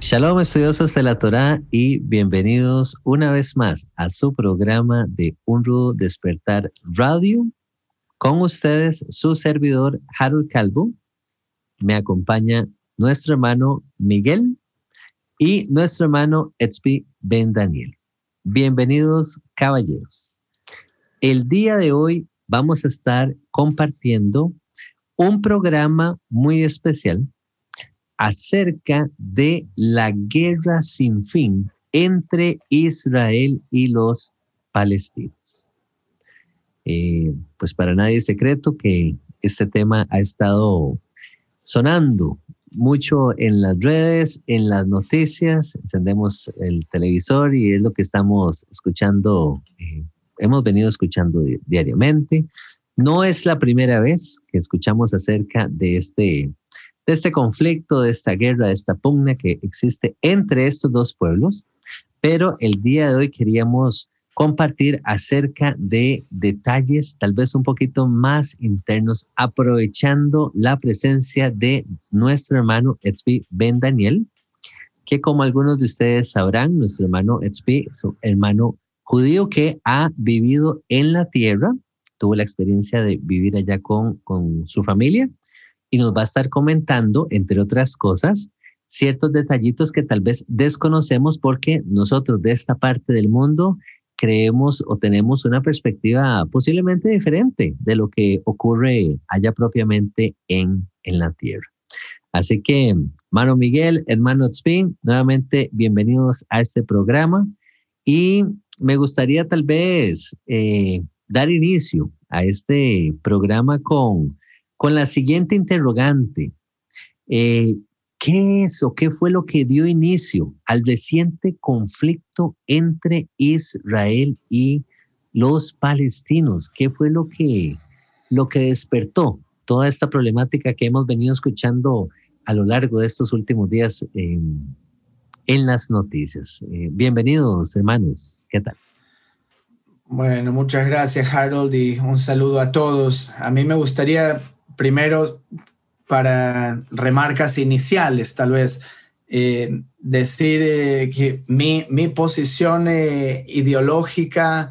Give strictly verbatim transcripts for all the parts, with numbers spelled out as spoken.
Shalom, estudiosos de la Torá, y bienvenidos una vez más a su programa de Un Rudo Despertar Radio. Con ustedes, su servidor Harold Calvo. Me acompaña nuestro hermano Miguel y nuestro hermano Edsby Ben Daniel. Bienvenidos, caballeros. El día de hoy vamos a estar compartiendo un programa muy especial acerca de la guerra sin fin entre Israel y los palestinos. Eh, pues para nadie es secreto que este tema ha estado sonando mucho en las redes, en las noticias. Encendemos el televisor y es lo que estamos escuchando, eh, hemos venido escuchando di- diariamente. No es la primera vez que escuchamos acerca de este de este conflicto, de esta guerra, de esta pugna que existe entre estos dos pueblos, pero el día de hoy queríamos compartir acerca de detalles tal vez un poquito más internos, aprovechando la presencia de nuestro hermano Edsby Ben Daniel, que como algunos de ustedes sabrán, nuestro hermano Edsby es un hermano judío que ha vivido en la tierra, tuvo la experiencia de vivir allá con, con su familia, y nos va a estar comentando, entre otras cosas, ciertos detallitos que tal vez desconocemos porque nosotros de esta parte del mundo creemos o tenemos una perspectiva posiblemente diferente de lo que ocurre allá propiamente en, en la tierra. Así que, hermano Miguel, hermano Tzfat, nuevamente bienvenidos a este programa y me gustaría tal vez eh, dar inicio a este programa con Con la siguiente interrogante, eh, ¿qué es o qué fue lo que dio inicio al reciente conflicto entre Israel y los palestinos? ¿Qué fue lo que, lo que despertó toda esta problemática que hemos venido escuchando a lo largo de estos últimos días eh, en las noticias? Eh, bienvenidos, hermanos. ¿Qué tal? Bueno, muchas gracias, Harold, y un saludo a todos. A mí me gustaría... Primero, para remarcas iniciales, tal vez, eh, decir eh, que mi, mi posición eh, ideológica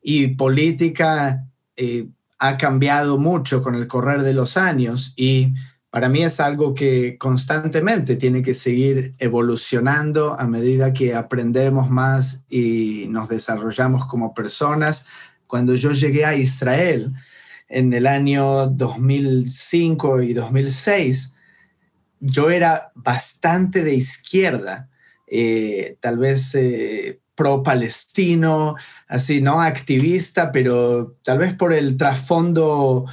y política eh, ha cambiado mucho con el correr de los años y para mí es algo que constantemente tiene que seguir evolucionando a medida que aprendemos más y nos desarrollamos como personas. Cuando yo llegué a Israel, en el año dos mil cinco y dos mil seis, yo era bastante de izquierda, eh, tal vez eh, pro-palestino, así, no activista, pero tal vez por el trasfondo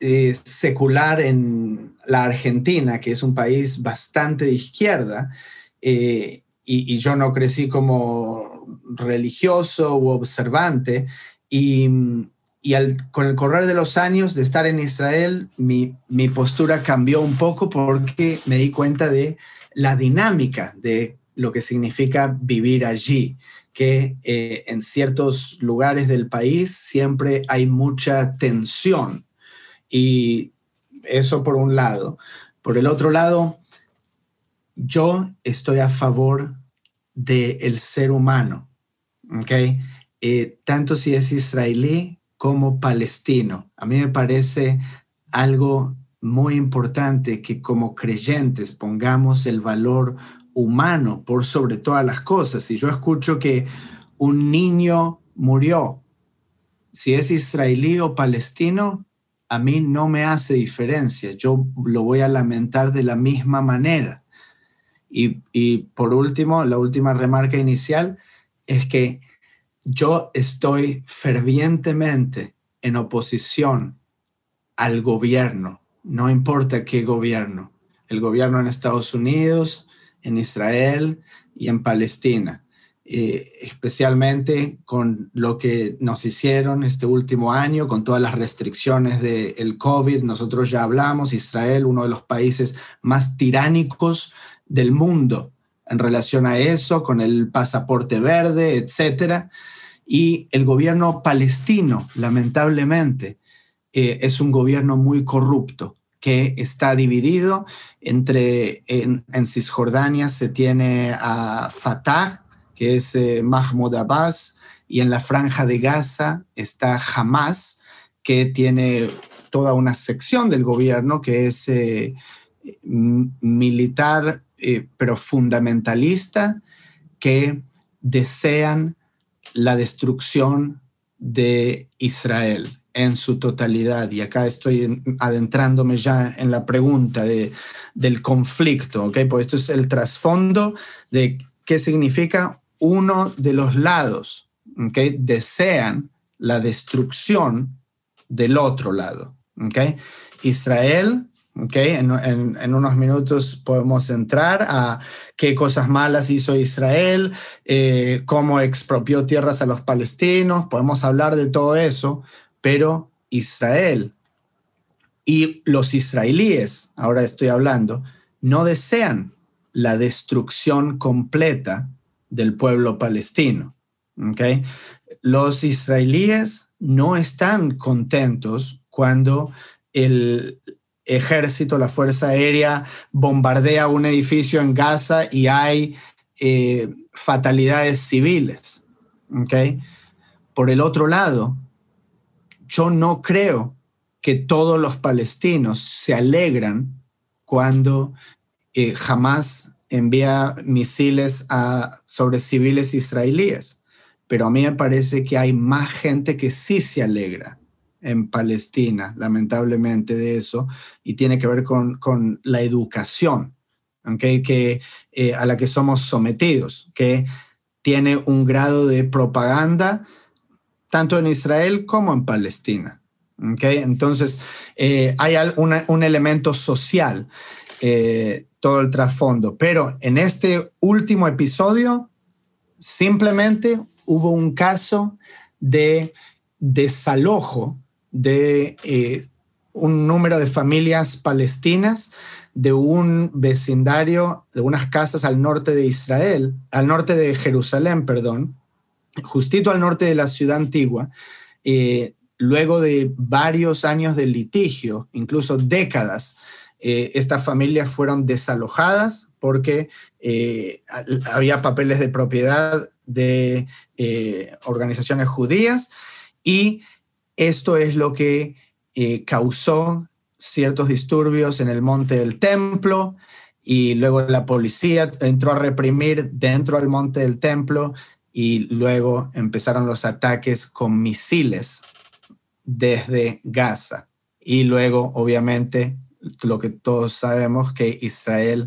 eh, secular en la Argentina, que es un país bastante de izquierda, eh, y, y yo no crecí como religioso u observante, y... Y al, con el correr de los años de estar en Israel, mi, mi postura cambió un poco porque me di cuenta de la dinámica de lo que significa vivir allí, que eh, en ciertos lugares del país siempre hay mucha tensión. Y eso por un lado. Por el otro lado, yo estoy a favor del ser humano, ¿okay? Eh, tanto si es israelí como palestino. A mí me parece algo muy importante que como creyentes pongamos el valor humano por sobre todas las cosas. Si yo escucho que un niño murió, si es israelí o palestino, a mí no me hace diferencia. Yo lo voy a lamentar de la misma manera. Y, y por último, la última remarca inicial es que yo estoy fervientemente en oposición al gobierno, no importa qué gobierno, el gobierno en Estados Unidos, en Israel y en Palestina. eh, especialmente con lo que nos hicieron este último año, con todas las restricciones del COVID. Nosotros ya hablamos, Israel, uno de los países más tiránicos del mundo en relación a eso, con el pasaporte verde, etcétera. Y el gobierno palestino, lamentablemente, eh, es un gobierno muy corrupto, que está dividido entre, en, en Cisjordania se tiene a Fatah, que es eh, Mahmoud Abbas, y en la Franja de Gaza está Hamas, que tiene toda una sección del gobierno que es eh, militar, eh, pero fundamentalista, que desean la destrucción de Israel en su totalidad. Y acá estoy adentrándome ya en la pregunta de, del conflicto, ¿ok? Pues esto es el trasfondo de qué significa uno de los lados, ¿ok? Desean la destrucción del otro lado, ¿ok? Israel, ¿ok? En, en, en unos minutos podemos entrar a qué cosas malas hizo Israel, eh, cómo expropió tierras a los palestinos, podemos hablar de todo eso. Pero Israel y los israelíes, ahora estoy hablando, no desean la destrucción completa del pueblo palestino, ¿okay? Los israelíes no están contentos cuando el ejército, la fuerza aérea, bombardea un edificio en Gaza y hay eh, fatalidades civiles, ¿okay? Por el otro lado, yo no creo que todos los palestinos se alegran cuando eh, Hamas envía misiles a, sobre civiles israelíes. Pero a mí me parece que hay más gente que sí se alegra en Palestina, lamentablemente, de eso. Y tiene que ver con, con la educación, ¿okay? que, eh, a la que somos sometidos, que tiene un grado de propaganda tanto en Israel como en Palestina, ¿okay? Entonces, eh, hay una, un elemento social, eh, todo el trasfondo. Pero en este último episodio, simplemente hubo un caso de desalojo de eh, un número de familias palestinas de un vecindario, de unas casas al norte de Israel, al norte de Jerusalén, perdón, justito al norte de la ciudad antigua, eh, luego de varios años de litigio, incluso décadas, eh, estas familias fueron desalojadas porque eh, había papeles de propiedad de eh, organizaciones judías, y esto es lo que eh, causó ciertos disturbios en el Monte del Templo, y luego la policía entró a reprimir dentro del Monte del Templo. Y luego empezaron los ataques con misiles desde Gaza. Y luego, obviamente, lo que todos sabemos, que Israel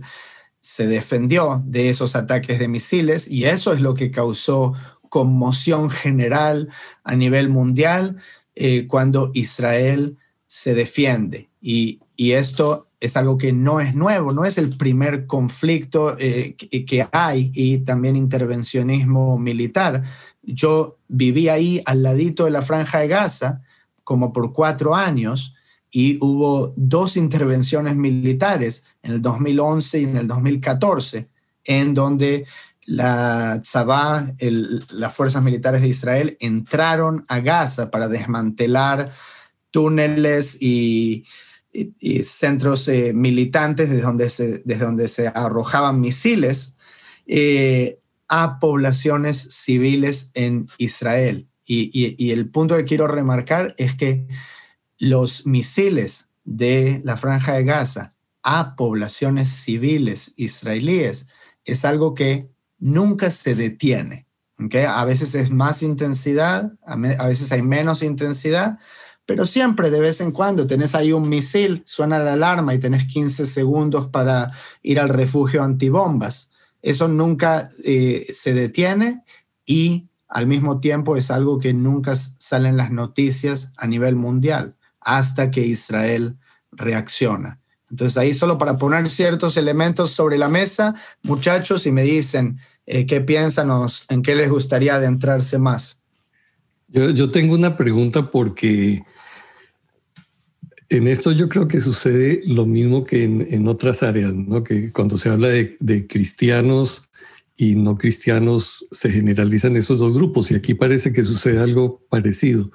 se defendió de esos ataques de misiles, y eso es lo que causó conmoción general a nivel mundial eh, cuando Israel se defiende. Y, y esto es algo que no es nuevo, no es el primer conflicto eh, que, que hay, y también intervencionismo militar. Yo viví ahí al ladito de la Franja de Gaza como por cuatro años y hubo dos intervenciones militares en el dos mil once y en el dos mil catorce, en donde la Tzfat, el, las fuerzas militares de Israel, entraron a Gaza para desmantelar túneles y Y, y centros eh, militantes desde donde, se, desde donde se arrojaban misiles eh, a poblaciones civiles en Israel. Y, y, y el punto que quiero remarcar es que los misiles de la Franja de Gaza a poblaciones civiles israelíes es algo que nunca se detiene, ¿okay? A veces es más intensidad, a, me, a veces hay menos intensidad, pero siempre, de vez en cuando, tenés ahí un misil, suena la alarma y tenés quince segundos para ir al refugio antibombas. Eso nunca eh, se detiene, y al mismo tiempo es algo que nunca sale en las noticias a nivel mundial hasta que Israel reacciona. Entonces ahí, solo para poner ciertos elementos sobre la mesa, muchachos, si me dicen eh, qué piensan o en qué les gustaría adentrarse más. Yo, yo tengo una pregunta porque en esto yo creo que sucede lo mismo que en, en otras áreas, ¿no? Que cuando se habla de, de cristianos y no cristianos se generalizan esos dos grupos, y aquí parece que sucede algo parecido.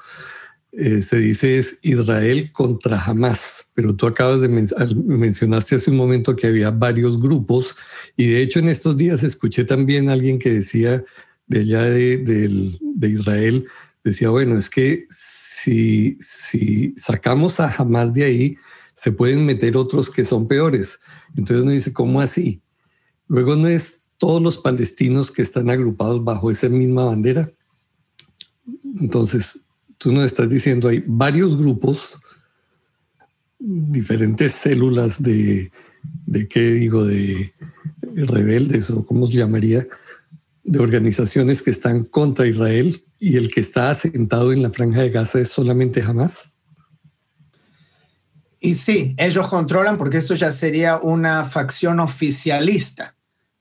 Eh, se dice es Israel contra Hamas, pero tú acabas de men- mencionaste hace un momento que había varios grupos, y de hecho en estos días escuché también a alguien que decía de allá de, de, de Israel, decía, bueno, es que si, si sacamos a Hamas de ahí, se pueden meter otros que son peores. Entonces uno dice, ¿cómo así? Luego no es todos los palestinos que están agrupados bajo esa misma bandera. Entonces tú nos estás diciendo, hay varios grupos, diferentes células de, de ¿qué digo?, de rebeldes o cómo se llamaría, de organizaciones que están contra Israel, y el que está asentado en la Franja de Gaza es solamente Hamas. Y sí, ellos controlan, porque esto ya sería una facción oficialista.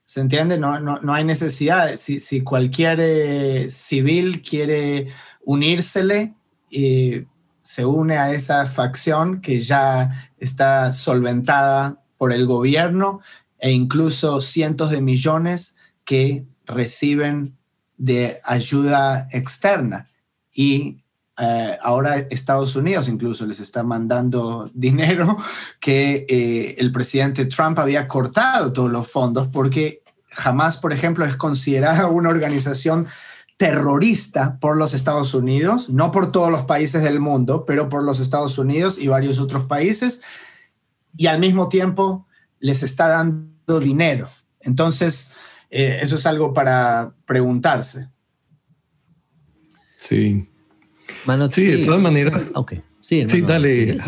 ¿Se entiende? No, no, no hay necesidad. Si, si cualquier eh, civil quiere unírsele, y se une a esa facción que ya está solventada por el gobierno e incluso cientos de millones que reciben de ayuda externa. Y eh, ahora Estados Unidos incluso les está mandando dinero que eh, el presidente Trump había cortado todos los fondos, porque Hamas, por ejemplo, es considerada una organización terrorista por los Estados Unidos, no por todos los países del mundo, pero por los Estados Unidos y varios otros países, y al mismo tiempo les está dando dinero. Entonces, eh, eso es algo para preguntarse. Sí. Mano, sí, sí, de todas maneras. Okay. Sí, hermano, sí, dale.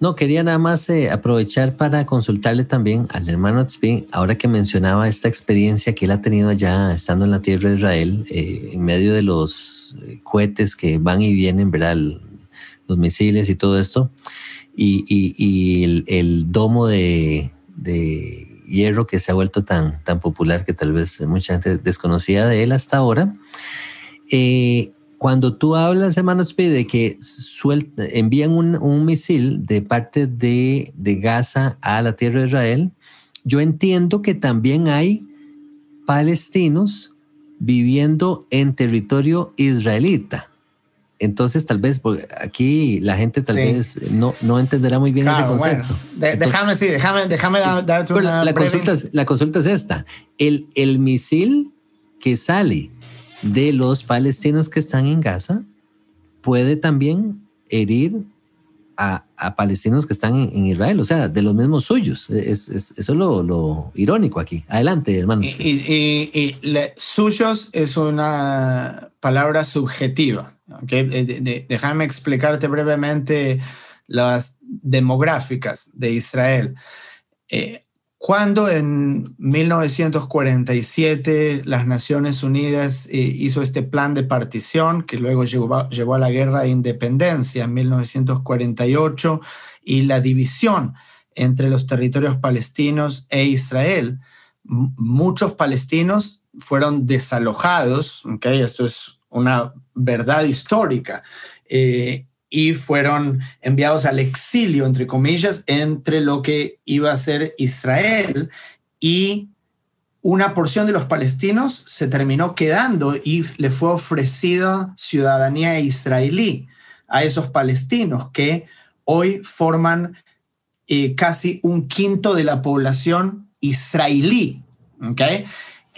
No, quería nada más eh, aprovechar para consultarle también al hermano Tzfat, ahora que mencionaba esta experiencia que él ha tenido allá estando en la tierra de Israel, eh, en medio de los cohetes que van y vienen, ¿verdad? El, los misiles y todo esto, y, y, y el, el domo de, de hierro que se ha vuelto tan, tan popular, que tal vez mucha gente desconocía de él hasta ahora. Eh, Cuando tú hablas, hermano Tzfat, de que suelta, envían un, un misil de parte de, de Gaza a la tierra de Israel, yo entiendo que también hay palestinos viviendo en territorio israelita. Entonces, tal vez, porque aquí la gente tal sí. vez no, no entenderá muy bien, claro, ese concepto. Bueno, de, Entonces, déjame, sí, déjame, déjame dar, darte una la, la, consulta es, la consulta es esta. El, el misil que sale de los palestinos que están en Gaza puede también herir a, a palestinos que están en, en Israel, o sea, de los mismos suyos. Es, es, eso es lo, lo irónico aquí. Adelante, hermano. Y, y, y, y le, suyos es una palabra subjetiva, ¿okay? De, de, déjame explicarte brevemente las demográficas de Israel. Eh, Cuando en mil novecientos cuarenta y siete las Naciones Unidas hizo este plan de partición que luego llevó, llevó a la Guerra de Independencia en mil novecientos cuarenta y ocho y la división entre los territorios palestinos e Israel, m- muchos palestinos fueron desalojados, ¿okay? Esto es una verdad histórica, eh, y fueron enviados al exilio, entre comillas, entre lo que iba a ser Israel, y una porción de los palestinos se terminó quedando y le fue ofrecida ciudadanía israelí a esos palestinos que hoy forman eh, casi un quinto de la población israelí, ¿okay?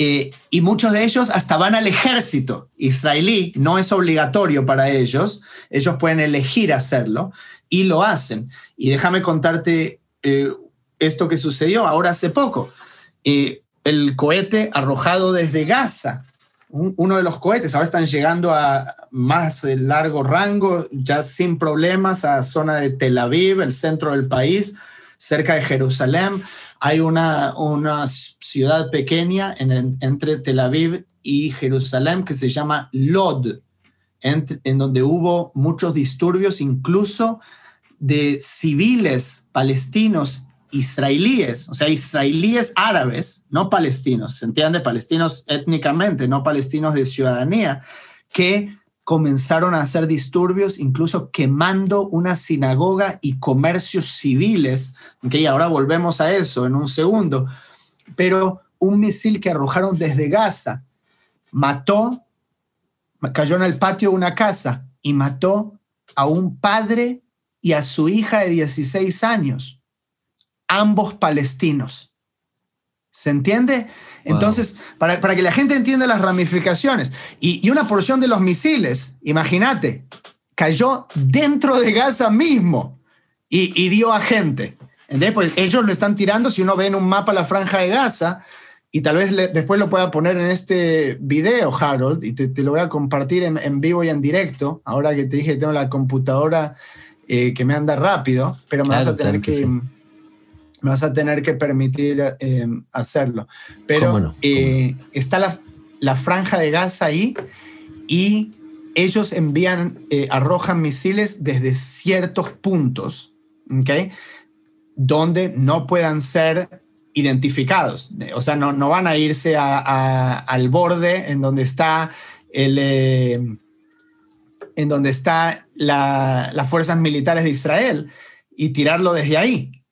Eh, y muchos de ellos hasta van al ejército israelí, no es obligatorio para ellos, ellos pueden elegir hacerlo y lo hacen. Y déjame contarte eh, esto que sucedió ahora hace poco. Eh, el cohete arrojado desde Gaza, un, uno de los cohetes, ahora están llegando a más de largo rango, ya sin problemas, a zona de Tel Aviv, el centro del país, cerca de Jerusalén. Hay una, una ciudad pequeña en, entre Tel Aviv y Jerusalén que se llama Lod, en, en donde hubo muchos disturbios, incluso de civiles palestinos israelíes, o sea, israelíes árabes, no palestinos, ¿se entiende? Palestinos étnicamente, no palestinos de ciudadanía, que comenzaron a hacer disturbios, incluso quemando una sinagoga y comercios civiles. Ok, ahora volvemos a eso en un segundo. Pero un misil que arrojaron desde Gaza mató, cayó en el patio de una casa y mató a un padre y a su hija de dieciséis años, ambos palestinos. ¿Se entiende? Wow. Entonces, para, para que la gente entienda las ramificaciones. Y, y una porción de los misiles, imagínate, cayó dentro de Gaza mismo y hirió a gente. ¿Entendés? Pues ellos lo están tirando, si uno ve en un mapa la franja de Gaza, y tal vez le, después lo pueda poner en este video, Harold, y te, te lo voy a compartir en, en vivo y en directo, ahora que te dije que tengo la computadora eh, que me anda rápido, pero me, claro, vas, a tener que, que sí. me vas a tener que permitir eh, hacerlo. Pero ¿Cómo no? ¿Cómo? Eh, está la, la franja de Gaza ahí, y ellos envían, eh, arrojan misiles desde ciertos puntos, ¿ok?, donde no puedan ser identificados. O sea, no, no van a irse a, a, al borde en donde está, el, eh, en donde está la, las fuerzas militares de Israel y tirarlo desde ahí.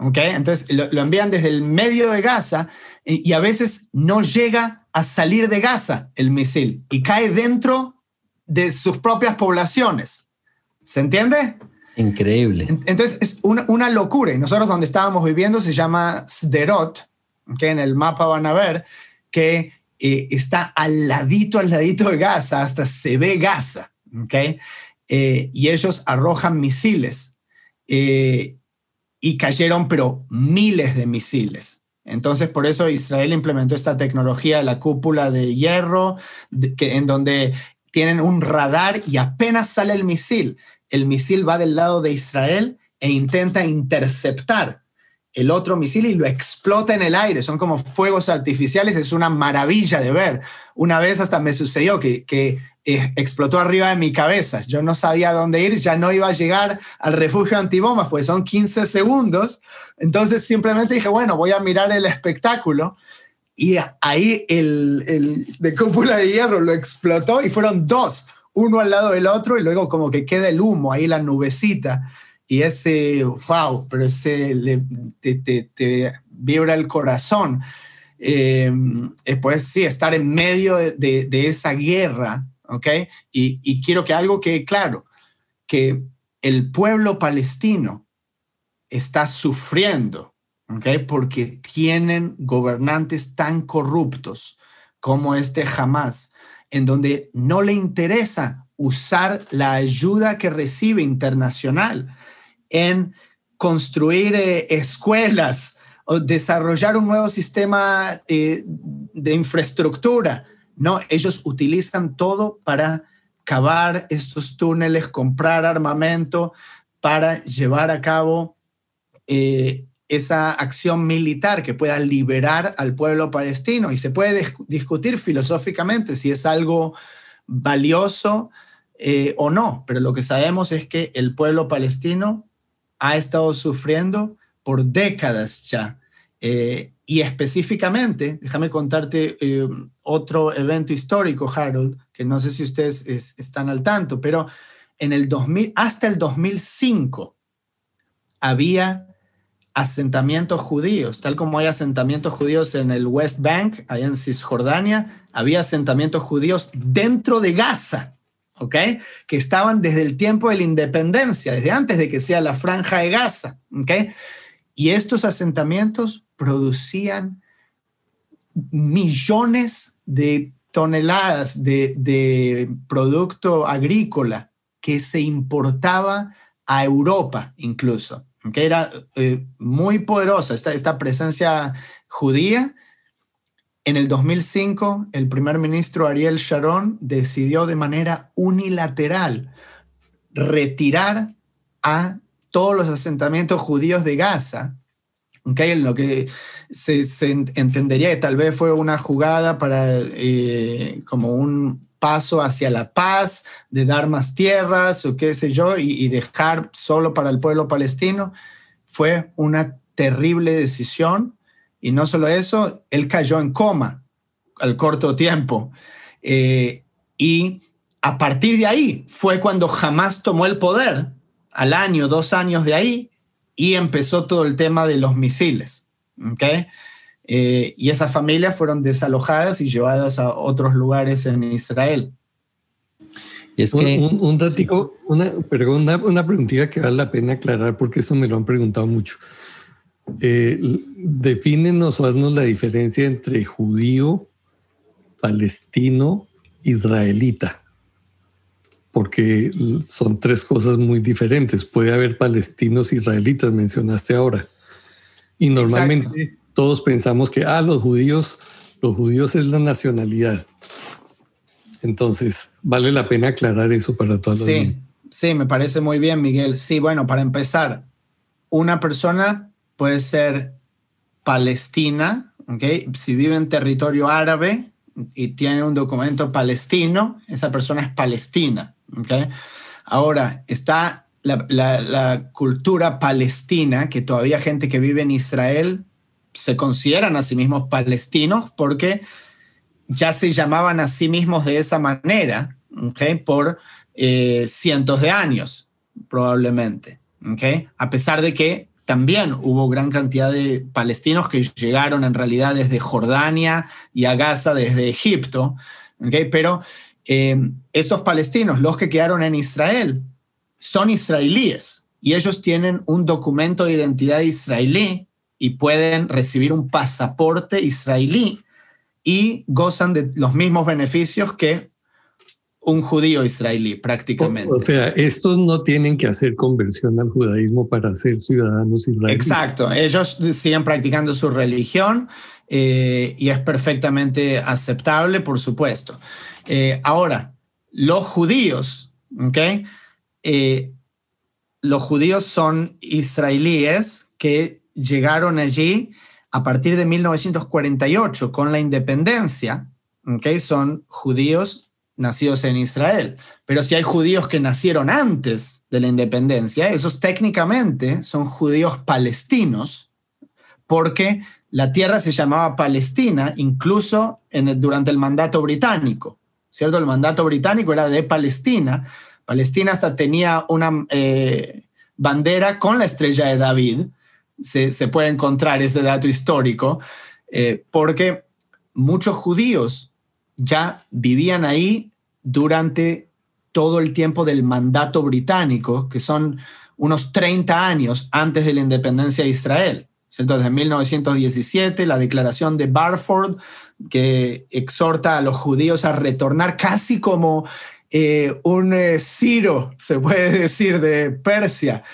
¿Okay? Entonces lo, lo envían desde el medio de Gaza y, y a veces no llega a salir de Gaza el misil y cae dentro de sus propias poblaciones. ¿Se entiende? Increíble. Entonces es una, una locura. Y nosotros donde estábamos viviendo se llama Sderot, que ¿okay? en el mapa van a ver que eh, está al ladito, al ladito de Gaza, hasta se ve Gaza. ¿Okay? Eh, y ellos arrojan misiles eh, y cayeron, pero miles de misiles. Entonces, por eso Israel implementó esta tecnología de la cúpula de hierro, de, que, en donde tienen un radar y apenas sale el misil. El misil va del lado de Israel e intenta interceptar el otro misil y lo explota en el aire. Son como fuegos artificiales. Es una maravilla de ver. Una vez hasta me sucedió que, que eh, explotó arriba de mi cabeza. Yo no sabía dónde ir. Ya no iba a llegar al refugio antibombas, pues son quince segundos. Entonces simplemente dije, bueno, voy a mirar el espectáculo. Y ahí el, el de cúpula de hierro lo explotó y fueron dos, uno al lado del otro, y luego como que queda el humo, ahí la nubecita, y ese, wow, pero ese le, te, te, te vibra el corazón. Eh, pues sí, estar en medio de, de, de esa guerra, ¿ok? Y, y quiero que algo quede claro, que el pueblo palestino está sufriendo, ¿ok? Porque tienen gobernantes tan corruptos como este Hamas, en donde no le interesa usar la ayuda que recibe internacional en construir eh, escuelas o desarrollar un nuevo sistema eh, de infraestructura. No, ellos utilizan todo para cavar estos túneles, comprar armamento para llevar a cabo eh, esa acción militar que pueda liberar al pueblo palestino. Y se puede dis- discutir filosóficamente si es algo valioso eh, o no, pero lo que sabemos es que el pueblo palestino ha estado sufriendo por décadas ya. Eh, y específicamente, déjame contarte eh, otro evento histórico, Harold, que no sé si ustedes es, están al tanto, pero en el dos mil, hasta el dos mil cinco había asentamientos judíos, tal como hay asentamientos judíos en el West Bank, allá en Cisjordania, había asentamientos judíos dentro de Gaza, ¿ok? Que estaban desde el tiempo de la independencia, desde antes de que sea la franja de Gaza, ¿ok? Y estos asentamientos producían millones de toneladas de, de producto agrícola que se importaba a Europa incluso, que era eh, muy poderosa esta, esta presencia judía. En el dos mil cinco, el primer ministro Ariel Sharon decidió de manera unilateral retirar a todos los asentamientos judíos de Gaza, ¿okay? En lo que se, se entendería que tal vez fue una jugada para eh, como un paso hacia la paz, de dar más tierras o qué sé yo, y, y dejar solo para el pueblo palestino. Fue una terrible decisión. Y no solo eso, él cayó en coma al corto tiempo. Eh, y a partir de ahí fue cuando Hamas tomó el poder, al año, dos años de ahí, y empezó todo el tema de los misiles. ¿Okay? Eh, y esas familias fueron desalojadas y llevadas a otros lugares en Israel. Y es que, un, un, un ratito, sí. una, perdón, una, una preguntita que vale la pena aclarar, porque eso me lo han preguntado mucho. Eh, defínenos o haznos la diferencia entre judío, palestino, israelita, porque son tres cosas muy diferentes. Puede haber palestinos israelitas, mencionaste ahora, y normalmente Exacto. todos pensamos que ah, los judíos, los judíos es la nacionalidad. Entonces, vale la pena aclarar eso para todas las personas. Sí, sí, me parece muy bien, Miguel. Sí, bueno, para empezar, una persona puede ser palestina, ¿okay? Si vive en territorio árabe y tiene un documento palestino, esa persona es palestina, ¿okay? Ahora, está la, la, la cultura palestina, que todavía gente que vive en Israel se consideran a sí mismos palestinos porque ya se llamaban a sí mismos de esa manera, ¿okay? Por eh, cientos de años, probablemente, ¿okay? A pesar de que también hubo gran cantidad de palestinos que llegaron en realidad desde Jordania y a Gaza, desde Egipto, ¿okay? Pero eh, estos palestinos, los que quedaron en Israel, son israelíes y ellos tienen un documento de identidad israelí y pueden recibir un pasaporte israelí y gozan de los mismos beneficios que un judío israelí, prácticamente. O, o sea, estos no tienen que hacer conversión al judaísmo para ser ciudadanos israelíes. Exacto, ellos siguen practicando su religión eh, y es perfectamente aceptable, por supuesto. Eh, ahora, los judíos, ¿okay? Eh, los judíos son israelíes que llegaron allí a partir de mil novecientos cuarenta y ocho, con la independencia, ¿okay? Son judíos nacidos en Israel. Pero si hay judíos que nacieron antes de la independencia, esos técnicamente son judíos palestinos, porque la tierra se llamaba Palestina incluso en el, durante el mandato británico, ¿cierto? El mandato británico era de Palestina. Palestina hasta tenía una eh, bandera con la estrella de David. Se, se puede encontrar ese dato histórico, eh, porque muchos judíos ya vivían ahí durante todo el tiempo del mandato británico, que son unos treinta años antes de la independencia de Israel, ¿cierto? Desde mil novecientos diecisiete, la declaración de Balfour, que exhorta a los judíos a retornar casi como eh, un eh, Ciro, se puede decir, de Persia,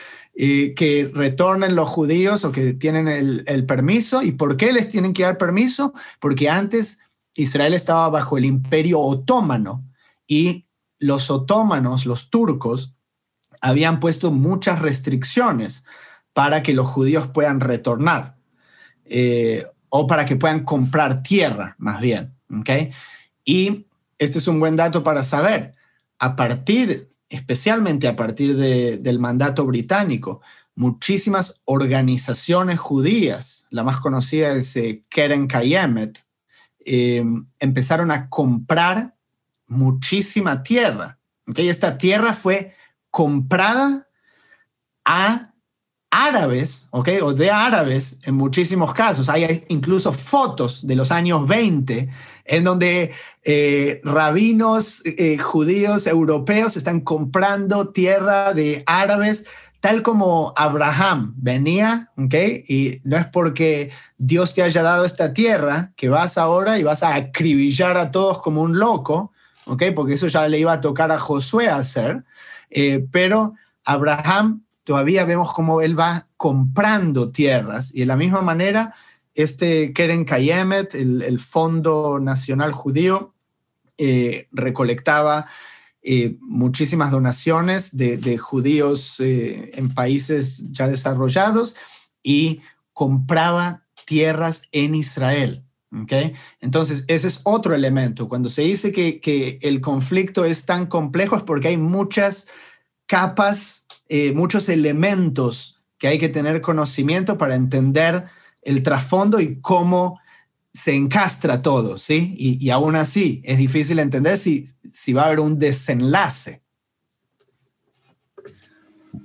Eh, que retornen los judíos o que tienen el, el permiso. ¿Y por qué les tienen que dar permiso? Porque antes Israel estaba bajo el imperio otomano y los otomanos, los turcos, habían puesto muchas restricciones para que los judíos puedan retornar eh, o para que puedan comprar tierra, más bien, ¿okay? Y este es un buen dato para saber. A partir especialmente a partir de, del mandato británico, muchísimas organizaciones judías, la más conocida es eh, Keren Kayemet, eh, empezaron a comprar muchísima tierra, ¿okay? Esta tierra fue comprada a árabes, ¿okay? O de árabes en muchísimos casos. Hay incluso fotos de los años veinte en donde eh, rabinos eh, judíos europeos están comprando tierra de árabes, tal como Abraham venía, ¿okay? Y no es porque Dios te haya dado esta tierra que vas ahora y vas a acribillar a todos como un loco, ¿okay? Porque eso ya le iba a tocar a Josué hacer, eh, pero Abraham todavía vemos cómo él va comprando tierras. Y de la misma manera, este Keren Kayemet, el, el Fondo Nacional Judío, eh, recolectaba eh, muchísimas donaciones de, de judíos eh, en países ya desarrollados y compraba tierras en Israel, ¿okay? Entonces, ese es otro elemento. Cuando se dice que, que el conflicto es tan complejo es porque hay muchas capas, Eh, muchos elementos que hay que tener conocimiento para entender el trasfondo y cómo se encastra todo, ¿sí? Y, y aún así es difícil entender si, si va a haber un desenlace.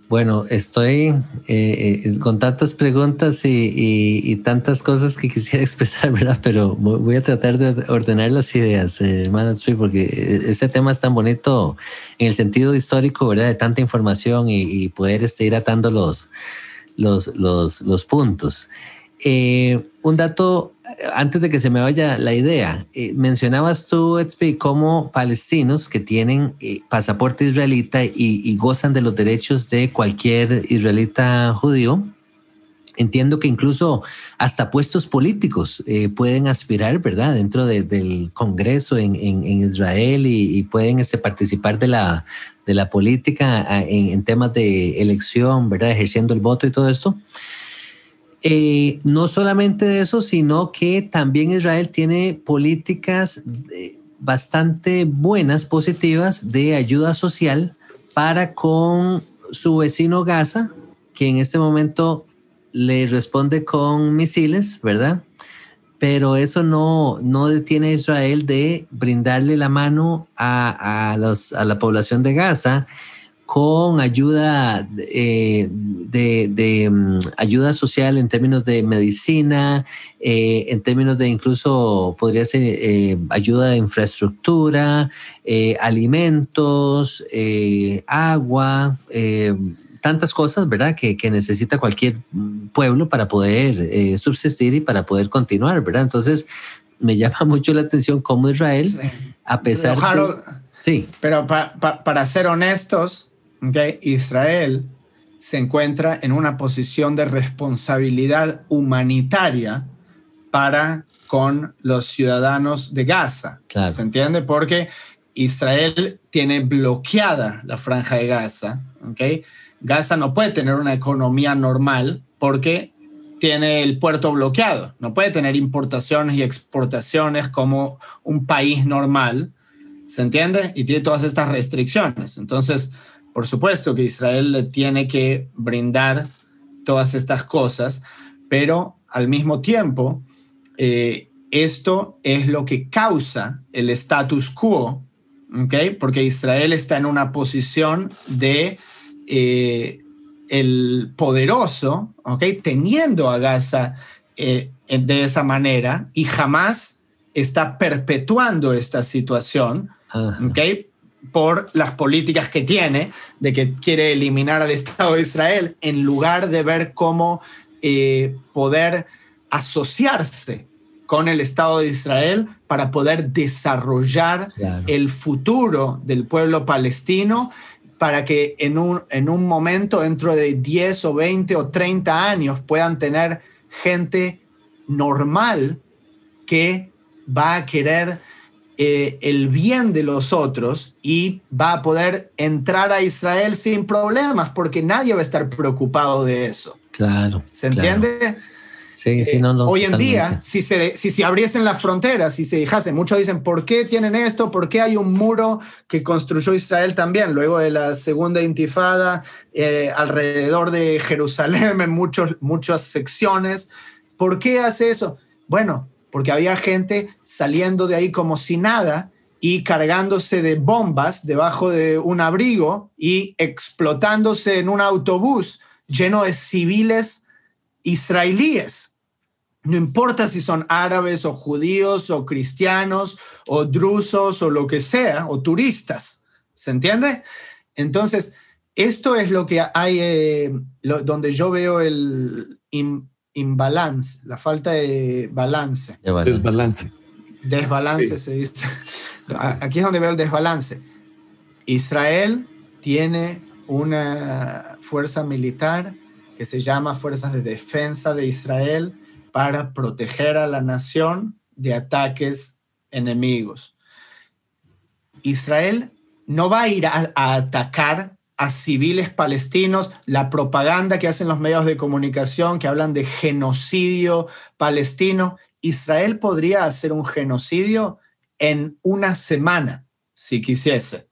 Bueno, estoy eh, con tantas preguntas y, y, y tantas cosas que quisiera expresar, ¿verdad? Pero voy a tratar de ordenar las ideas, eh, hermano, porque este tema es tan bonito en el sentido histórico, ¿verdad? De tanta información y, y poder este, ir atando los, los, los, los puntos. Eh, un dato, antes de que se me vaya la idea, eh, mencionabas tú, Edsby, cómo palestinos que tienen eh, pasaporte israelita y, y gozan de los derechos de cualquier israelita judío, entiendo que incluso hasta puestos políticos eh, pueden aspirar, ¿verdad? Dentro de, del Congreso en, en, en Israel y, y pueden este, participar de la, de la política en, en temas de elección, ¿verdad? Ejerciendo el voto y todo esto. Eh, no solamente de eso, sino que también Israel tiene políticas de, bastante buenas, positivas, de ayuda social para con su vecino Gaza, que en este momento le responde con misiles, ¿verdad? Pero eso no, no detiene a Israel de brindarle la mano a, a, los, a la población de Gaza, con ayuda eh, de, de um, ayuda social en términos de medicina, eh, en términos de incluso podría ser eh, ayuda de infraestructura, eh, alimentos, eh, agua, eh, tantas cosas, ¿verdad? Que, que necesita cualquier pueblo para poder eh, subsistir y para poder continuar, ¿verdad? Entonces me llama mucho la atención cómo Israel, sí. a pesar Ojalá. de... Sí. Pero pa, pa, para ser honestos, ¿okay? Israel se encuentra en una posición de responsabilidad humanitaria para con los ciudadanos de Gaza. Claro. ¿Se entiende? Porque Israel tiene bloqueada la franja de Gaza. ¿Okay? Gaza no puede tener una economía normal porque tiene el puerto bloqueado. No puede tener importaciones y exportaciones como un país normal. ¿Se entiende? Y tiene todas estas restricciones. Entonces, por supuesto que Israel le tiene que brindar todas estas cosas, pero al mismo tiempo, eh, esto es lo que causa el status quo, ¿okay? Porque Israel está en una posición de eh, el poderoso, ¿okay? Teniendo a Gaza eh, de esa manera y jamás está perpetuando esta situación, ¿okay? Por las políticas que tiene, de que quiere eliminar al Estado de Israel, en lugar de ver cómo eh, poder asociarse con el Estado de Israel para poder desarrollar claro. el futuro del pueblo palestino, para que en un, en un momento, dentro de diez o veinte o treinta años, puedan tener gente normal que va a querer eh, el bien de los otros y va a poder entrar a Israel sin problemas porque nadie va a estar preocupado de eso. Claro. ¿Se entiende? Claro. Sí, eh, sí, no, no, hoy en día, si se, si se abriesen las fronteras, si se dejasen, muchos dicen, ¿por qué tienen esto? ¿Por qué hay un muro que construyó Israel también? Luego de la segunda intifada, eh, alrededor de Jerusalén, en muchos, muchas secciones. ¿Por qué hace eso? Bueno, porque había gente saliendo de ahí como si nada y cargándose de bombas debajo de un abrigo y explotándose en un autobús lleno de civiles israelíes. No importa si son árabes o judíos o cristianos o drusos o lo que sea, o turistas, ¿se entiende? Entonces, esto es lo que hay, eh, lo, donde yo veo el... In, Imbalance, la falta de balance. Desbalance. Desbalance sí. se dice. Aquí es donde veo el desbalance. Israel tiene una fuerza militar que se llama Fuerzas de Defensa de Israel para proteger a la nación de ataques enemigos. Israel no va a ir a, a atacar a civiles palestinos. La propaganda que hacen los medios de comunicación que hablan de genocidio palestino, Israel podría hacer un genocidio en una semana si quisiese,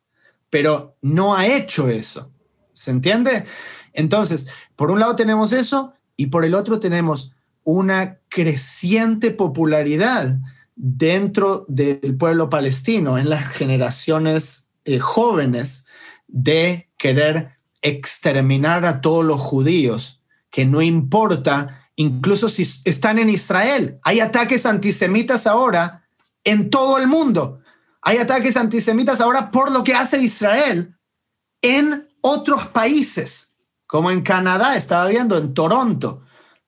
pero no ha hecho eso, ¿se entiende? Entonces, por un lado tenemos eso y por el otro tenemos una creciente popularidad dentro del pueblo palestino, en las generaciones eh, jóvenes, de querer exterminar a todos los judíos, que no importa, incluso si están en Israel. Hay ataques antisemitas ahora en todo el mundo. Hay ataques antisemitas ahora por lo que hace Israel en otros países, como en Canadá, estaba viendo, en Toronto.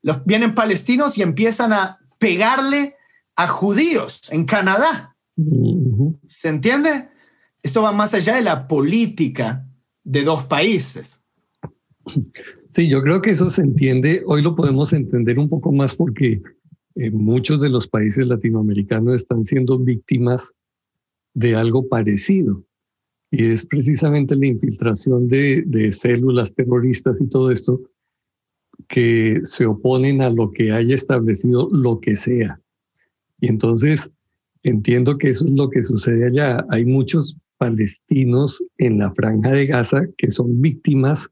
Los, vienen palestinos y empiezan a pegarle a judíos en Canadá. Uh-huh. ¿Se entiende? Esto va más allá de la política de dos países. Sí, yo creo que eso se entiende. Hoy lo podemos entender un poco más porque eh, muchos de los países latinoamericanos están siendo víctimas de algo parecido. Y es precisamente la infiltración de, de células terroristas y todo esto que se oponen a lo que haya establecido lo que sea. Y entonces entiendo que eso es lo que sucede allá. Hay muchos palestinos en la Franja de Gaza que son víctimas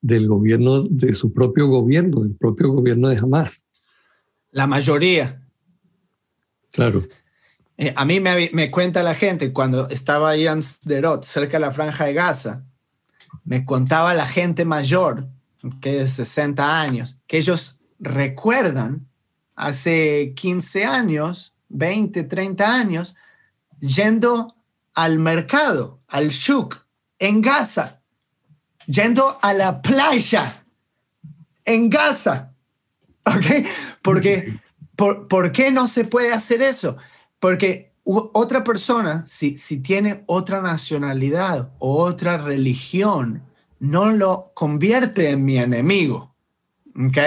del gobierno, de su propio gobierno, del propio gobierno de Hamas. La mayoría. Claro. Eh, a mí me, me cuenta la gente, cuando estaba ahí en Sderot, cerca de la Franja de Gaza, me contaba la gente mayor, que de sesenta años, que ellos recuerdan hace quince años, veinte, treinta años, yendo al mercado, al shuk, en Gaza, yendo a la playa, en Gaza. ¿Ok? Porque, por, ¿por qué no se puede hacer eso? Porque otra persona, si, si tiene otra nacionalidad o otra religión, no lo convierte en mi enemigo. ¿Ok?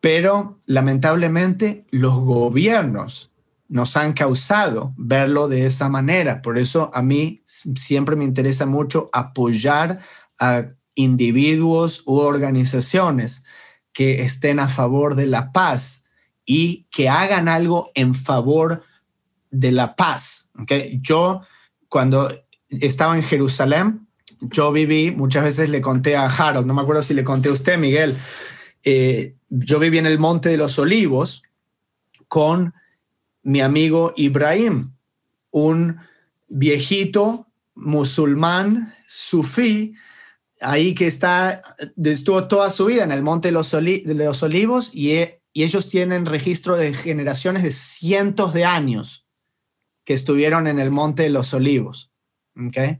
Pero lamentablemente los gobiernos nos han causado verlo de esa manera. Por eso a mí siempre me interesa mucho apoyar a individuos u organizaciones que estén a favor de la paz y que hagan algo en favor de la paz. ¿Okay? Yo, cuando estaba en Jerusalén, yo viví, muchas veces le conté a Harold, no me acuerdo si le conté a usted, Miguel, eh, yo viví en el Monte de los Olivos con mi amigo Ibrahim, un viejito musulmán sufí, ahí que está, estuvo toda su vida en el Monte de los, Oli- de los Olivos y, e- y ellos tienen registro de generaciones de cientos de años que estuvieron en el Monte de los Olivos. ¿Okay?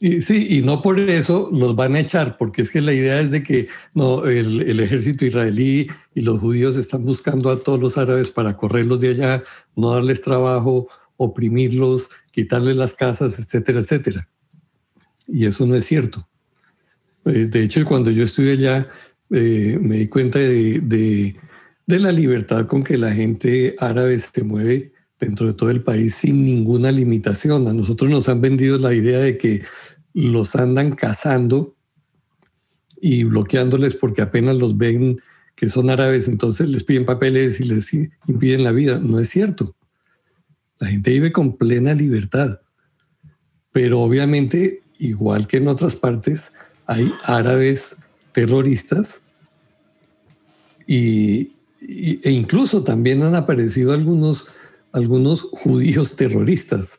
Y, sí, y no por eso los van a echar, porque es que la idea es de que no, el, el ejército israelí y los judíos están buscando a todos los árabes para correrlos de allá, no darles trabajo, oprimirlos, quitarles las casas, etcétera, etcétera. Y eso no es cierto. De hecho, cuando yo estuve allá, eh, me di cuenta de, de, de la libertad con que la gente árabe se mueve dentro de todo el país sin ninguna limitación. A nosotros nos han vendido la idea de que los andan cazando y bloqueándoles porque apenas los ven que son árabes, entonces les piden papeles y les impiden la vida. No es cierto. La gente vive con plena libertad. Pero obviamente, igual que en otras partes, hay árabes terroristas y, y, e incluso también han aparecido algunos, algunos judíos terroristas,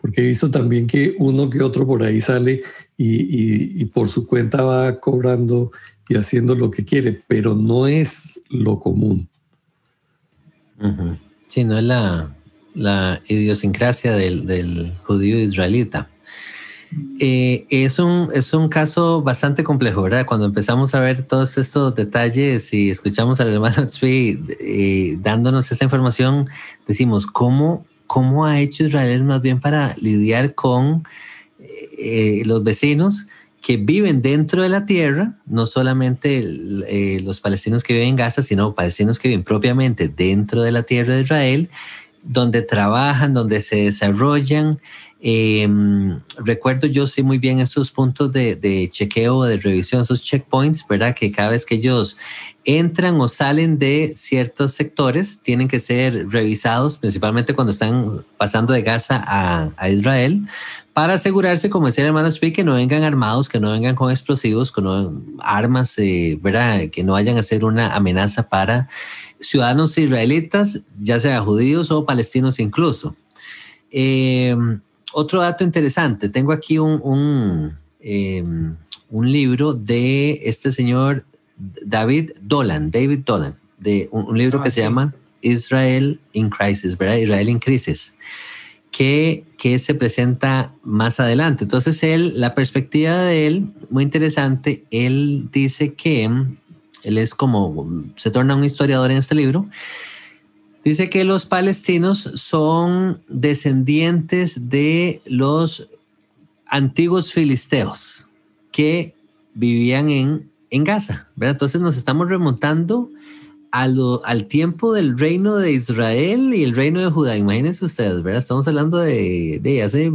porque he visto también que uno que otro por ahí sale y, y, y por su cuenta va cobrando y haciendo lo que quiere, pero no es lo común. Uh-huh. Sí, no es la, la idiosincrasia del, del judío israelita. Eh, es, un, es un caso bastante complejo, ¿verdad? Cuando empezamos a ver todos estos detalles y escuchamos al hermano Tzvi eh, dándonos esta información, decimos, ¿cómo, cómo ha hecho Israel más bien para lidiar con eh, los vecinos que viven dentro de la tierra? No solamente el, eh, los palestinos que viven en Gaza, sino palestinos que viven propiamente dentro de la tierra de Israel, donde trabajan, donde se desarrollan, Eh, recuerdo yo sí muy bien esos puntos de, de chequeo, de revisión, esos checkpoints, ¿verdad? Que cada vez que ellos entran o salen de ciertos sectores tienen que ser revisados, principalmente cuando están pasando de Gaza a, a Israel, para asegurarse, como decía el hermano Spee, que no vengan armados, que no vengan con explosivos, con no, armas, eh, ¿verdad? Que no vayan a ser una amenaza para ciudadanos israelitas, ya sea judíos o palestinos incluso. Eh... Otro dato interesante, tengo aquí un, un, eh, un libro de este señor David Dolan, David Dolan, de un, un libro ah, que sí. se llama Israel in Crisis, ¿verdad? Israel in Crisis, que, que se presenta más adelante. Entonces, él, la perspectiva de él, muy interesante, él dice que, él es como, se torna un historiador en este libro. Dice que los palestinos son descendientes de los antiguos filisteos que vivían en, en Gaza, ¿verdad? Entonces nos estamos remontando a lo, al tiempo del reino de Israel y el reino de Judá. Imagínense ustedes, ¿verdad? Estamos hablando de, de hace,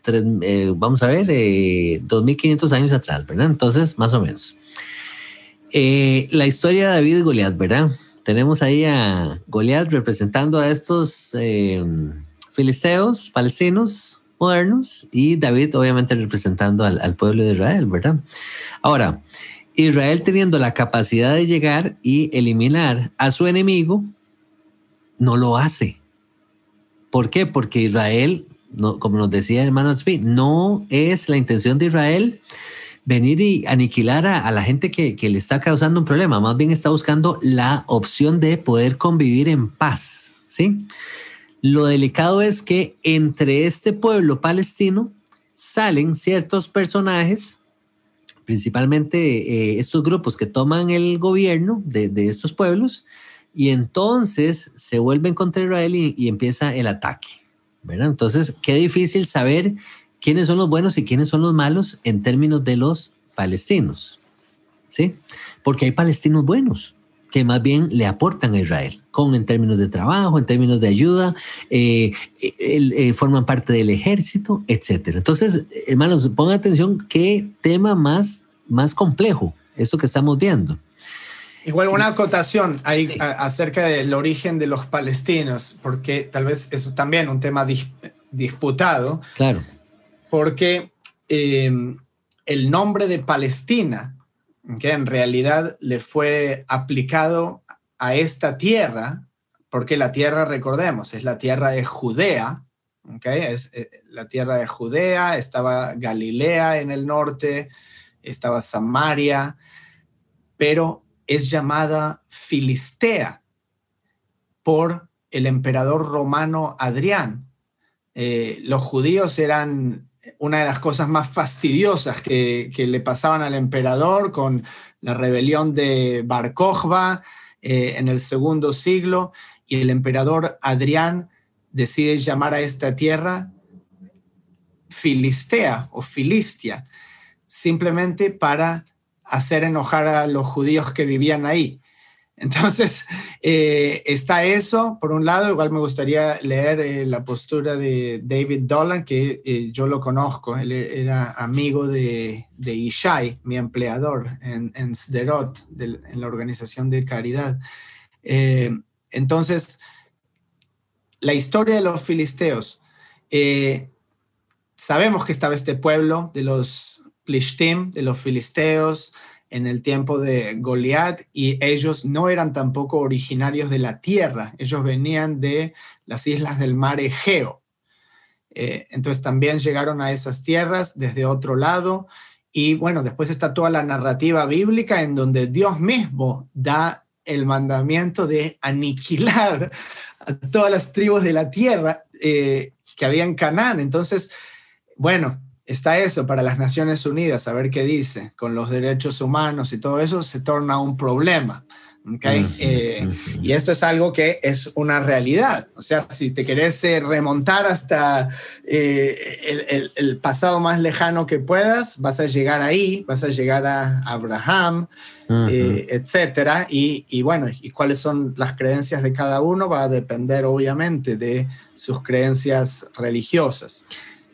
tres, eh, vamos a ver, eh, dos mil quinientos años atrás, ¿verdad? Entonces, más o menos. Eh, la historia de David y Goliat, ¿verdad? Tenemos ahí a Goliat representando a estos eh, filisteos, palestinos, modernos, y David obviamente representando al, al pueblo de Israel, ¿verdad? Ahora, Israel teniendo la capacidad de llegar y eliminar a su enemigo, no lo hace. ¿Por qué? Porque Israel, no, como nos decía el hermano Tzfat, no es la intención de Israel venir y aniquilar a, a la gente que, que le está causando un problema. Más bien está buscando la opción de poder convivir en paz, ¿sí? Lo delicado es que entre este pueblo palestino salen ciertos personajes, principalmente eh, estos grupos que toman el gobierno de, de estos pueblos, y entonces se vuelven contra Israel y, y empieza el ataque, ¿verdad? Entonces, qué difícil saber quiénes son los buenos y quiénes son los malos en términos de los palestinos, ¿sí? Porque hay palestinos buenos que más bien le aportan a Israel, con, en términos de trabajo, en términos de ayuda, eh, eh, eh, forman parte del ejército, etcétera. Entonces, hermanos, pongan atención qué tema más, más complejo esto que estamos viendo. Igual una acotación ahí, sí, a, acerca del origen de los palestinos, porque tal vez eso es también un tema dis, disputado. Claro. Porque eh, el nombre de Palestina, que en realidad le fue aplicado a esta tierra, porque la tierra, recordemos, es la tierra de Judea, ¿okay? Es eh, la tierra de Judea, estaba Galilea en el norte, estaba Samaria, pero es llamada Filistea por el emperador romano Adrián. Eh, los judíos eran una de las cosas más fastidiosas que, que le pasaban al emperador con la rebelión de Bar Kojba eh, en el segundo siglo, y el emperador Adrián decide llamar a esta tierra Filistea o Filistia, simplemente para hacer enojar a los judíos que vivían ahí. Entonces, eh, está eso, por un lado. Igual me gustaría leer eh, la postura de David Dolan, que eh, yo lo conozco. Él era amigo de, de Ishai, mi empleador en, en Sderot, de, en la organización de caridad. Eh, entonces, la historia de los filisteos. Eh, sabemos que estaba este pueblo de los plishtim, de los filisteos, en el tiempo de Goliat, y ellos no eran tampoco originarios de la tierra, ellos venían de las islas del mar Egeo. Eh, entonces también llegaron a esas tierras desde otro lado, y bueno, después está toda la narrativa bíblica en donde Dios mismo da el mandamiento de aniquilar a todas las tribus de la tierra eh, que había en Canaán. Entonces, bueno, está eso para las Naciones Unidas, a ver qué dice, con los derechos humanos y todo eso, se torna un problema, ¿okay? Uh-huh, eh, uh-huh. Y esto es algo que es una realidad. O sea, si te querés eh, remontar hasta eh, el, el, el pasado más lejano que puedas, vas a llegar ahí, vas a llegar a Abraham, uh-huh. eh, etcétera. Y, y bueno, y cuáles son las creencias de cada uno va a depender obviamente de sus creencias religiosas.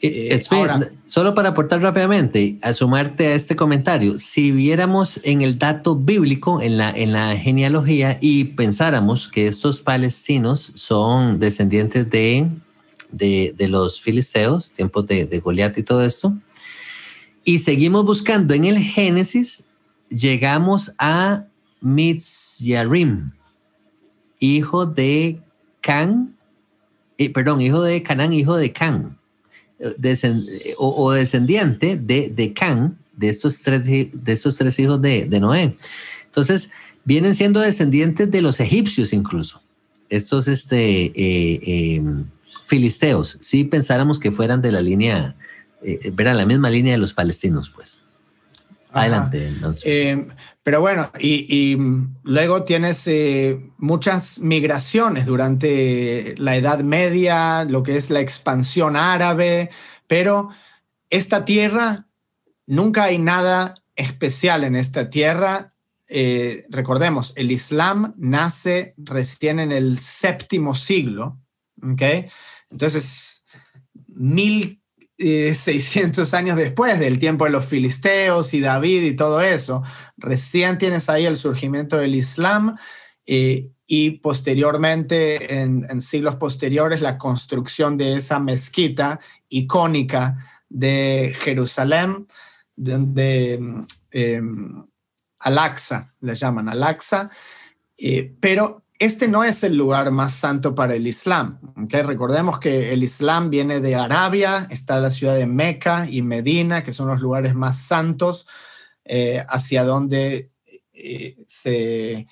Eh, Espera, ahora, solo para aportar rápidamente, a sumarte a este comentario, si viéramos en el dato bíblico, en la, en la genealogía, y pensáramos que estos palestinos son descendientes de, de, de los filisteos, tiempos de, de Goliat y todo esto, y seguimos buscando en el Génesis, llegamos a Mitzyarim, hijo de Can, eh, perdón, hijo de Canán, hijo de Can. Descend, o, o descendiente de, de Can, de estos tres, de estos tres hijos de, de Noé. Entonces, vienen siendo descendientes de los egipcios incluso, estos este, eh, eh, filisteos, si pensáramos que fueran de la línea, eh, era la misma línea de los palestinos, pues. Adelante. Eh, pero bueno, y, y luego tienes eh, muchas migraciones durante la Edad Media, lo que es la expansión árabe, pero esta tierra, nunca hay nada especial en esta tierra. Eh, recordemos, el Islam nace recién en el séptimo siglo, ¿okay? Entonces, mil seiscientos años después del tiempo de los filisteos y David y todo eso, recién tienes ahí el surgimiento del Islam eh, y posteriormente en, en siglos posteriores la construcción de esa mezquita icónica de Jerusalén, donde eh, Al-Aqsa le llaman Al-Aqsa, eh, pero este no es el lugar más santo para el Islam, ¿okay? Recordemos que el Islam viene de Arabia, está la ciudad de Meca y Medina, que son los lugares más santos, eh, hacia donde eh, se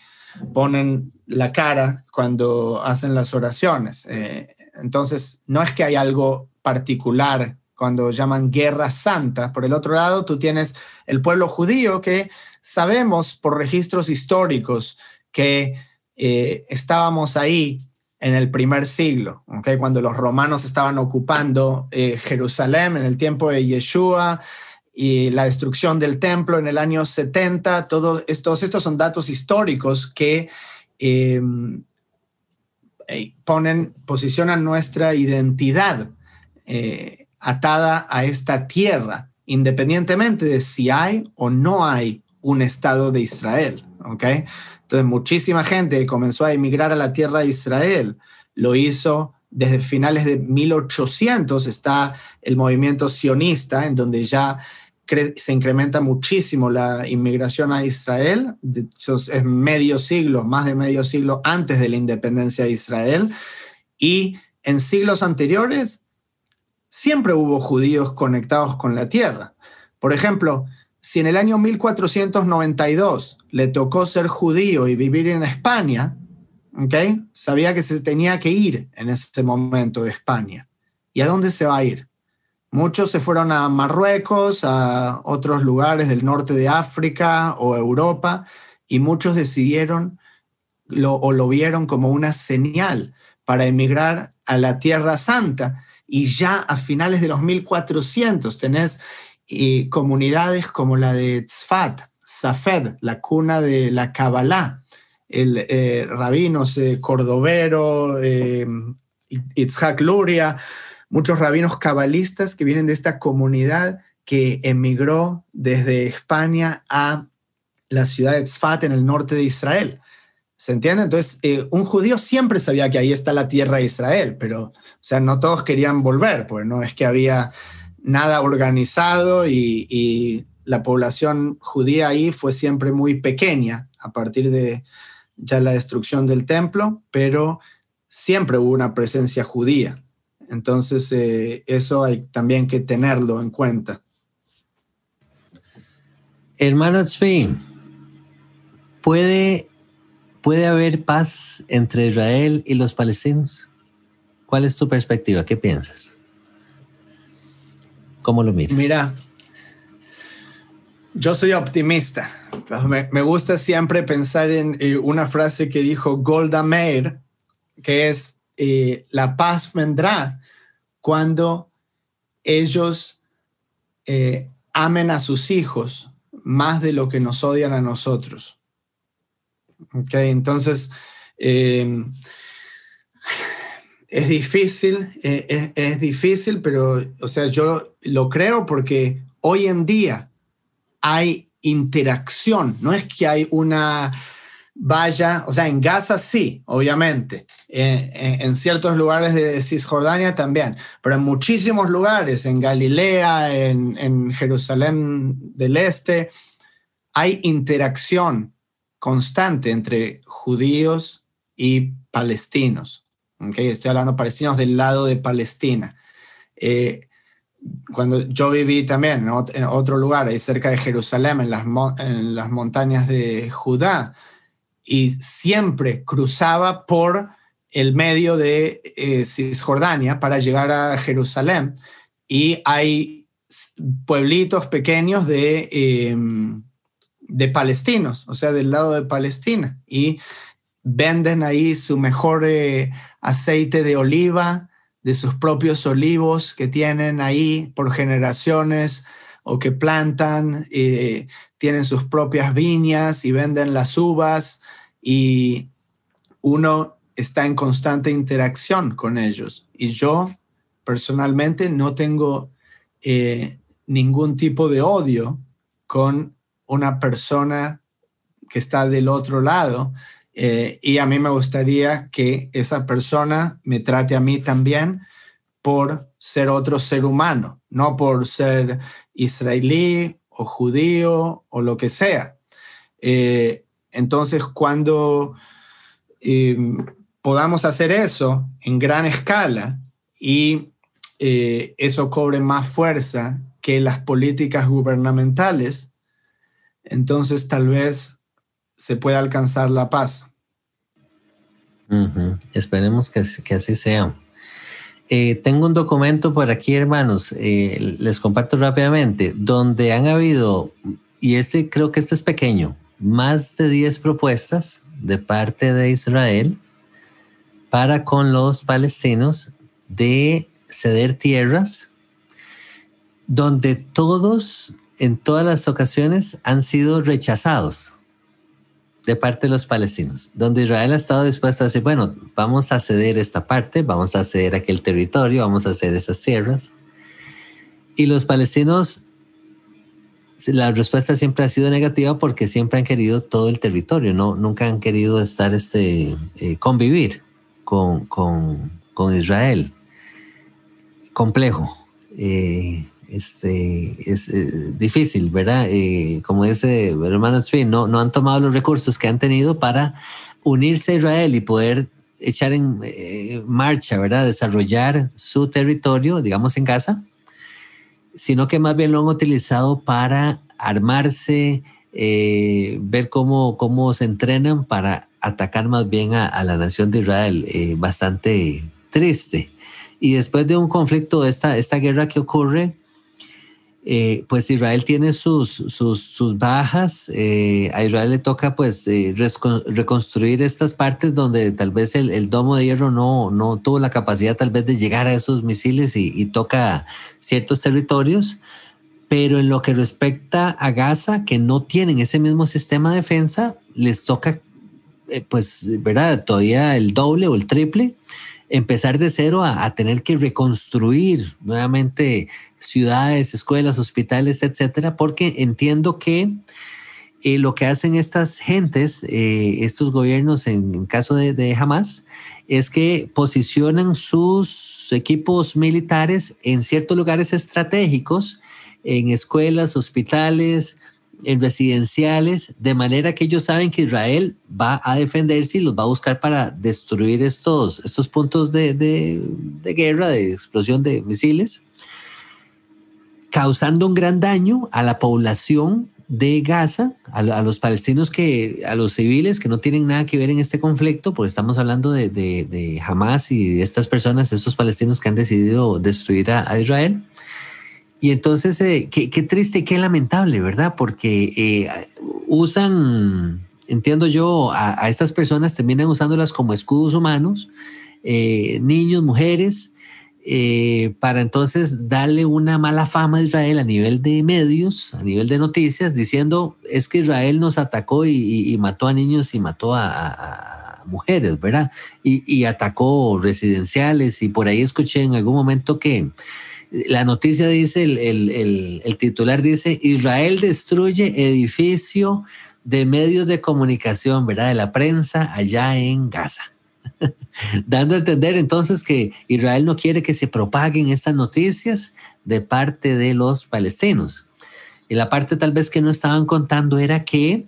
ponen la cara cuando hacen las oraciones. Eh, entonces, no es que hay algo particular cuando llaman guerra santa. Por el otro lado, tú tienes el pueblo judío, que sabemos por registros históricos que Eh, estábamos ahí en el primer siglo, ¿okay? Cuando los romanos estaban ocupando eh, Jerusalén en el tiempo de Yeshua y la destrucción del templo en el año setenta. Todos estos, estos son datos históricos que eh, ponen, posicionan nuestra identidad eh, atada a esta tierra, independientemente de si hay o no hay un Estado de Israel, ¿okay? Entonces, muchísima gente que comenzó a emigrar a la tierra de Israel lo hizo desde finales de mil ochocientos. Está el movimiento sionista, en donde ya cre- se incrementa muchísimo la inmigración a Israel. De hecho, es medio siglo, más de medio siglo antes de la independencia de Israel. Y en siglos anteriores siempre hubo judíos conectados con la tierra. Por ejemplo, si en el año mil cuatrocientos noventa y dos le tocó ser judío y vivir en España, ¿okay? Sabía que se tenía que ir en ese momento de España. ¿Y a dónde se va a ir? Muchos se fueron a Marruecos, a otros lugares del norte de África o Europa, y muchos decidieron lo, o lo vieron como una señal para emigrar a la Tierra Santa. Y ya a finales de los mil cuatrocientos tenés y comunidades como la de Tzfat, Safed, la cuna de la Kabbalah, el eh, rabinos eh, Cordovero, eh, Itzhak Luria, muchos rabinos cabalistas que vienen de esta comunidad que emigró desde España a la ciudad de Tzfat en el norte de Israel. ¿Se entiende? Entonces, eh, un judío siempre sabía que ahí está la tierra de Israel, pero, o sea, no todos querían volver, pues no es que había nada organizado y, y la población judía ahí fue siempre muy pequeña a partir de ya la destrucción del templo, pero siempre hubo una presencia judía. Entonces eh, eso hay también que tenerlo en cuenta. Hermano Tzvi, ¿puede, ¿puede haber paz entre Israel y los palestinos? ¿Cuál es tu perspectiva? ¿Qué piensas? ¿Cómo lo miras? Mira, yo soy optimista. Me, me gusta siempre pensar en eh, una frase que dijo Golda Meir, que es, eh, la paz vendrá cuando ellos eh, amen a sus hijos más de lo que nos odian a nosotros. Ok, entonces, eh, Es difícil, eh, es, es difícil, pero, o sea, yo lo creo porque hoy en día hay interacción. No es que hay una valla, o sea, en Gaza sí, obviamente. Eh, en, en ciertos lugares de Cisjordania también, pero en muchísimos lugares, en Galilea, en, en Jerusalén del Este, hay interacción constante entre judíos y palestinos. Okay, estoy hablando de palestinos del lado de Palestina. Eh, cuando yo viví también en otro, en otro lugar, ahí cerca de Jerusalén, en las, en las montañas de Judá, y siempre cruzaba por el medio de eh, Cisjordania para llegar a Jerusalén, y hay pueblitos pequeños de, eh, de palestinos, o sea, del lado de Palestina, y venden ahí su mejor eh, aceite de oliva, de sus propios olivos que tienen ahí por generaciones o que plantan, eh, tienen sus propias viñas y venden las uvas, y uno está en constante interacción con ellos. Y yo personalmente no tengo eh, ningún tipo de odio con una persona que está del otro lado, eh, y a mí me gustaría que esa persona me trate a mí también por ser otro ser humano, no por ser israelí o judío o lo que sea. Eh, entonces, cuando eh, podamos hacer eso en gran escala y eh, eso cobre más fuerza que las políticas gubernamentales, entonces tal vez se pueda alcanzar la paz. Uh-huh. Esperemos que, que así sea. Eh, tengo un documento por aquí, hermanos, eh, les comparto rápidamente, donde han habido, y este creo que este es pequeño, más de diez propuestas de parte de Israel para con los palestinos de ceder tierras, donde todos, en todas las ocasiones, han sido rechazados de parte de los palestinos, donde Israel ha estado dispuesto a decir, bueno, vamos a ceder esta parte, vamos a ceder aquel territorio, vamos a ceder esas tierras. Y los palestinos, la respuesta siempre ha sido negativa porque siempre han querido todo el territorio, no, nunca han querido estar, este, eh, convivir con, con, con Israel. Complejo, eh, Este, es eh, difícil, ¿verdad? Eh, como dice el hermano Tzfat, no, no han tomado los recursos que han tenido para unirse a Israel y poder echar en eh, marcha, ¿verdad? Desarrollar su territorio, digamos en Gaza, sino que más bien lo han utilizado para armarse, eh, ver cómo, cómo se entrenan para atacar más bien a, a la nación de Israel. Eh, bastante triste. Y después de un conflicto, esta, esta guerra que ocurre, Eh, pues Israel tiene sus, sus, sus bajas, eh, a Israel le toca pues eh, reconstruir estas partes donde tal vez el, el domo de hierro no, no tuvo la capacidad tal vez de llegar a esos misiles y, y toca ciertos territorios, pero en lo que respecta a Gaza, que no tienen ese mismo sistema de defensa, les toca eh, pues verdad todavía el doble o el triple, empezar de cero a, a tener que reconstruir nuevamente ciudades, escuelas, hospitales, etcétera, porque entiendo que eh, lo que hacen estas gentes, eh, estos gobiernos en, en caso de, de Hamas, es que posicionan sus equipos militares en ciertos lugares estratégicos, en escuelas, hospitales, en residenciales, de manera que ellos saben que Israel va a defenderse y los va a buscar para destruir estos, estos puntos de, de, de guerra, de explosión de misiles, causando un gran daño a la población de Gaza, a, a los palestinos, que, a los civiles que no tienen nada que ver en este conflicto, porque estamos hablando de, de, de Hamas y de estas personas, estos palestinos que han decidido destruir a, a Israel. Y entonces, eh, qué, qué triste y qué lamentable, ¿verdad? Porque eh, usan, entiendo yo, a, a estas personas terminan usándolas como escudos humanos, eh, niños, mujeres, eh, para entonces darle una mala fama a Israel a nivel de medios, a nivel de noticias, diciendo es que Israel nos atacó y, y, y mató a niños y mató a, a, mujeres, ¿verdad? Y, y atacó residenciales, y por ahí escuché en algún momento que la noticia dice, el, el, el, el titular dice, Israel destruye edificio de medios de comunicación, ¿verdad? De la prensa allá en Gaza. Dando a entender entonces que Israel no quiere que se propaguen estas noticias de parte de los palestinos. Y la parte tal vez que no estaban contando era que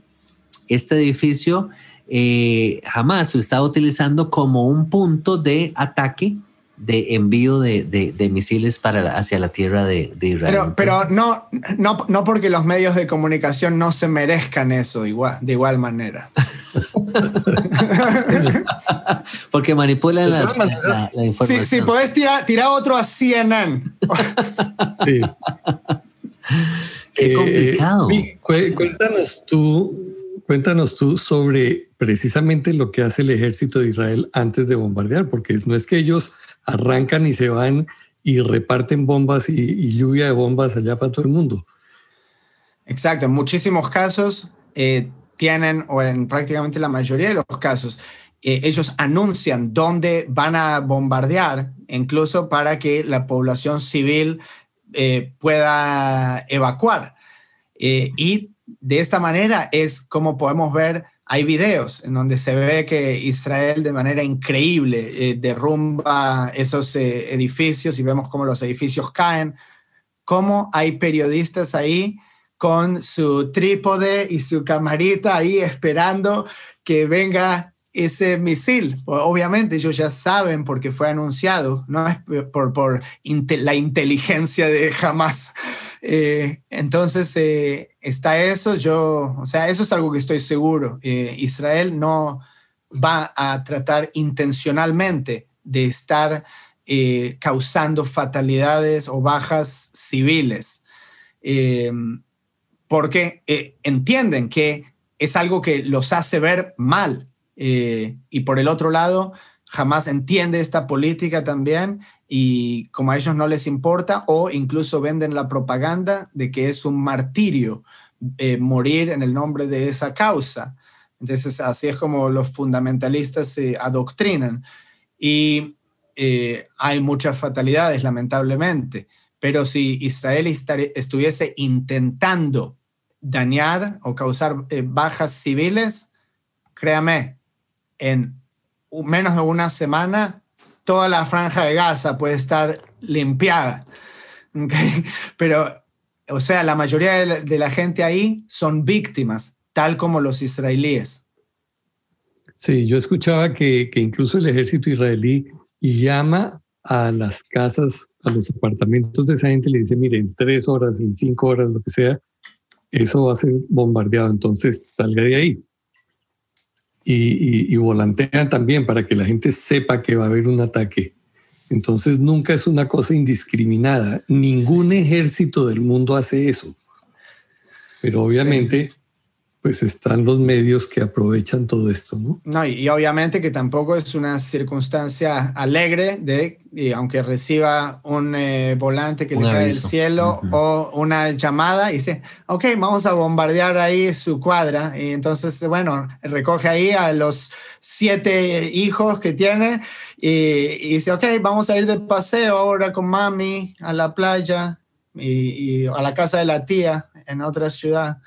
este edificio eh, jamás se estaba utilizando como un punto de ataque, de envío de, de, de misiles para, hacia la tierra de, de Israel. Pero, pero no, no, no porque los medios de comunicación no se merezcan eso igual, de igual manera. Porque manipulan la, la, la información. Si, si podés tirar, tirar otro a C N N. Sí. Qué eh, complicado. Cu- cuéntanos tú, cuéntanos tú sobre precisamente lo que hace el ejército de Israel antes de bombardear, porque no es que ellos arrancan y se van y reparten bombas y, y lluvia de bombas allá para todo el mundo. Exacto, en muchísimos casos eh, tienen, o en prácticamente la mayoría de los casos, eh, ellos anuncian dónde van a bombardear, incluso para que la población civil eh, pueda evacuar. Eh, y de esta manera es como podemos ver. Hay videos en donde se ve que Israel de manera increíble eh, derrumba esos eh, edificios, y vemos cómo los edificios caen, cómo hay periodistas ahí con su trípode y su camarita ahí esperando que venga ese misil. Obviamente ellos ya saben porque fue anunciado, no es por, por inte- la inteligencia de Hamas. Eh, entonces eh, está eso, yo, o sea, eso es algo que estoy seguro. Eh, Israel no va a tratar intencionalmente de estar eh, causando fatalidades o bajas civiles, eh, porque eh, entienden que es algo que los hace ver mal. Eh, y por el otro lado, Hamas entiende esta política también, y como a ellos no les importa, o incluso venden la propaganda de que es un martirio eh, morir en el nombre de esa causa. Entonces así es como los fundamentalistas se adoctrinan, y eh, hay muchas fatalidades lamentablemente, pero si Israel estar- estuviese intentando dañar o causar eh, bajas civiles, créame, en menos de una semana toda la franja de Gaza puede estar limpiada. ¿Okay? Pero, o sea, la mayoría de la, de la gente ahí son víctimas, tal como los israelíes. Sí, yo escuchaba que, que incluso el ejército israelí llama a las casas, a los apartamentos de esa gente, y le dice, mire, en tres horas, en cinco horas, lo que sea, eso va a ser bombardeado, entonces salga de ahí. Y, y, y volantean también para que la gente sepa que va a haber un ataque. Entonces nunca es una cosa indiscriminada. Ningún ejército del mundo hace eso. Pero obviamente, sí, pues están los medios que aprovechan todo esto, ¿no? No, y, y obviamente que tampoco es una circunstancia alegre de, y aunque reciba un eh, volante que un le cae del cielo, uh-huh, o una llamada y dice, ok, vamos a bombardear ahí su cuadra. Y entonces, bueno, recoge ahí a los siete hijos que tiene y, y dice, ok, vamos a ir de paseo ahora con mami a la playa y, y a la casa de la tía en otra ciudad.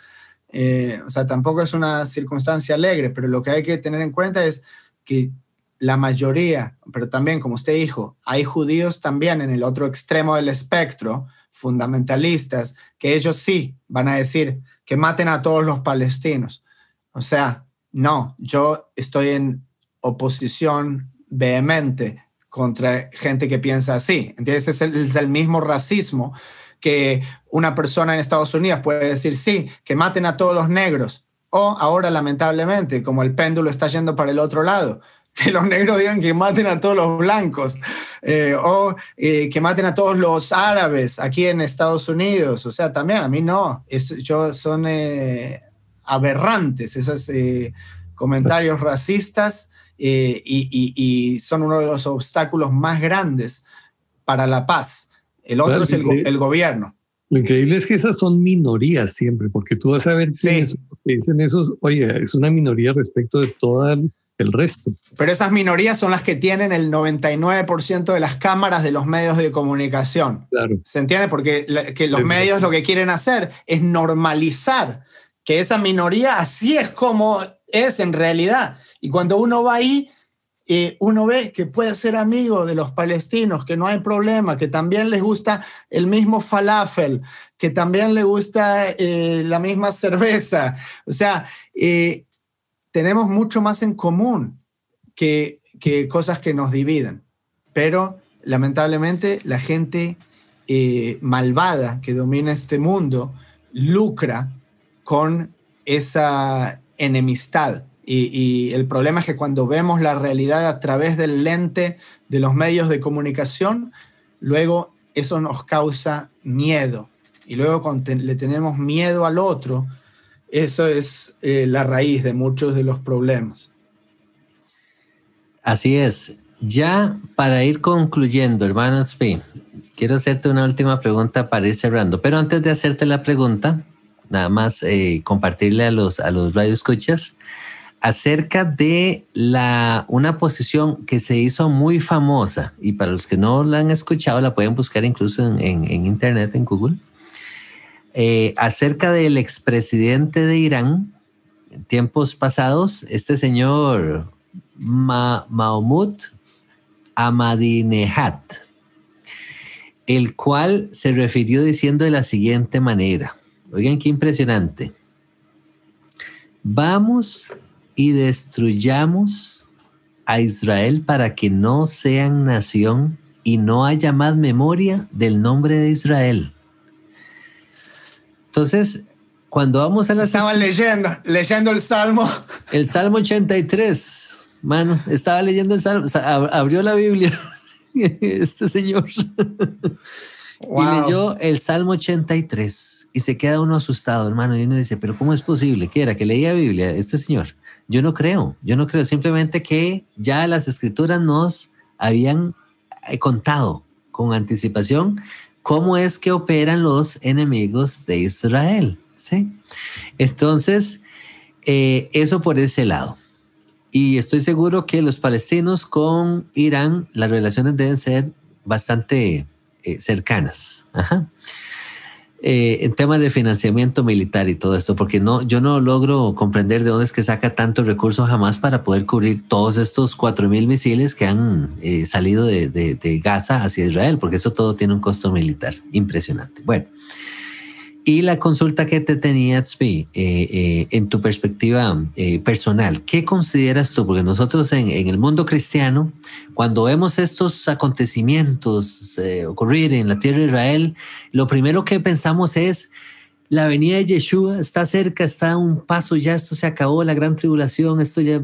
Eh, o sea, tampoco es una circunstancia alegre, pero lo que hay que tener en cuenta es que la mayoría, pero también, como usted dijo, hay judíos también en el otro extremo del espectro, fundamentalistas, que ellos sí van a decir que maten a todos los palestinos. O sea, no, yo estoy en oposición vehemente contra gente que piensa así. ¿Entiendes? Es el, es el mismo racismo que una persona en Estados Unidos puede decir, sí, que maten a todos los negros. O ahora, lamentablemente, como el péndulo está yendo para el otro lado, que los negros digan que maten a todos los blancos, eh, o eh, que maten a todos los árabes aquí en Estados Unidos. O sea, también a mí no. Es, yo, son eh, aberrantes esos eh, comentarios racistas eh, y, y, y son uno de los obstáculos más grandes para la paz. El otro, claro, es el, el gobierno. Lo increíble es que esas son minorías siempre, porque tú vas a ver, sí, quiénes dicen esos, oye, es una minoría respecto de toda el resto. Pero esas minorías son las que tienen el noventa y nueve por ciento de las cámaras de los medios de comunicación. Claro. ¿Se entiende? Porque la, que los sí, medios sí. Lo que quieren hacer es normalizar que esa minoría así es como es en realidad. Y cuando uno va ahí, eh, uno ve que puede ser amigo de los palestinos, que no hay problema, que también les gusta el mismo falafel, que también les gusta eh, la misma cerveza. O sea, eh, tenemos mucho más en común que, que cosas que nos dividen. Pero, lamentablemente, la gente eh, malvada que domina este mundo lucra con esa enemistad. Y, y el problema es que cuando vemos la realidad a través del lente de los medios de comunicación, luego eso nos causa miedo. Y luego cuando te, le tenemos miedo al otro, eso es eh, la raíz de muchos de los problemas. Así es. Ya para ir concluyendo, hermano Tzfat, quiero hacerte una última pregunta para ir cerrando. Pero antes de hacerte la pregunta, nada más eh, compartirle a los, a los radioescuchas acerca de la, una posición que se hizo muy famosa, y para los que no la han escuchado la pueden buscar incluso en, en, en internet, en Google, eh, acerca del expresidente de Irán en tiempos pasados, este señor Ma, Mahmoud Ahmadinejad, el cual se refirió diciendo de la siguiente manera, oigan qué impresionante: vamos y destruyamos a Israel para que no sean nación y no haya más memoria del nombre de Israel. Entonces, cuando vamos a las... Estaba es... leyendo, leyendo el Salmo. El Salmo ochenta y tres, mano, estaba leyendo el Salmo, abrió la Biblia, este señor, wow. Y leyó el Salmo ochenta y tres y se queda uno asustado, hermano, y uno dice, pero ¿cómo es posible? ¿Qué era? ¿Que leía Biblia este señor? Yo no creo, yo no creo, simplemente que ya las escrituras nos habían contado con anticipación cómo es que operan los enemigos de Israel, ¿sí? Entonces, eh, eso por ese lado. Y estoy seguro que los palestinos con Irán, las relaciones deben ser bastante eh, cercanas, ajá. Eh, en temas de financiamiento militar y todo esto, porque no, yo no logro comprender de dónde es que saca tantos recursos Hamas para poder cubrir todos estos cuatro mil misiles que han eh, salido de, de, de Gaza hacia Israel, porque eso todo tiene un costo militar impresionante. Bueno, y la consulta que te tenía, Tzfat, eh, eh, en tu perspectiva eh, personal, ¿qué consideras tú? Porque nosotros en, en el mundo cristiano, cuando vemos estos acontecimientos eh, ocurrir en la tierra de Israel, lo primero que pensamos es la venida de Yeshua, está cerca, está a un paso ya, esto se acabó, la gran tribulación, esto ya,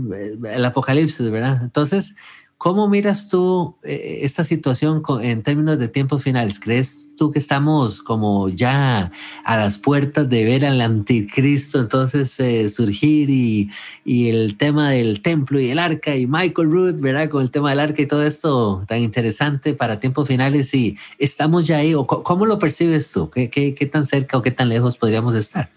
el apocalipsis, ¿verdad? Entonces, ¿cómo miras tú eh, esta situación con, en términos de tiempos finales? ¿Crees tú que estamos como ya a las puertas de ver al anticristo entonces eh, surgir y, y el tema del templo y el arca y Michael Rood, ¿verdad? Con el tema del arca y todo esto tan interesante para tiempos finales, y estamos ya ahí, o ¿cómo lo percibes tú? ¿Qué, qué, qué tan cerca o qué tan lejos podríamos estar?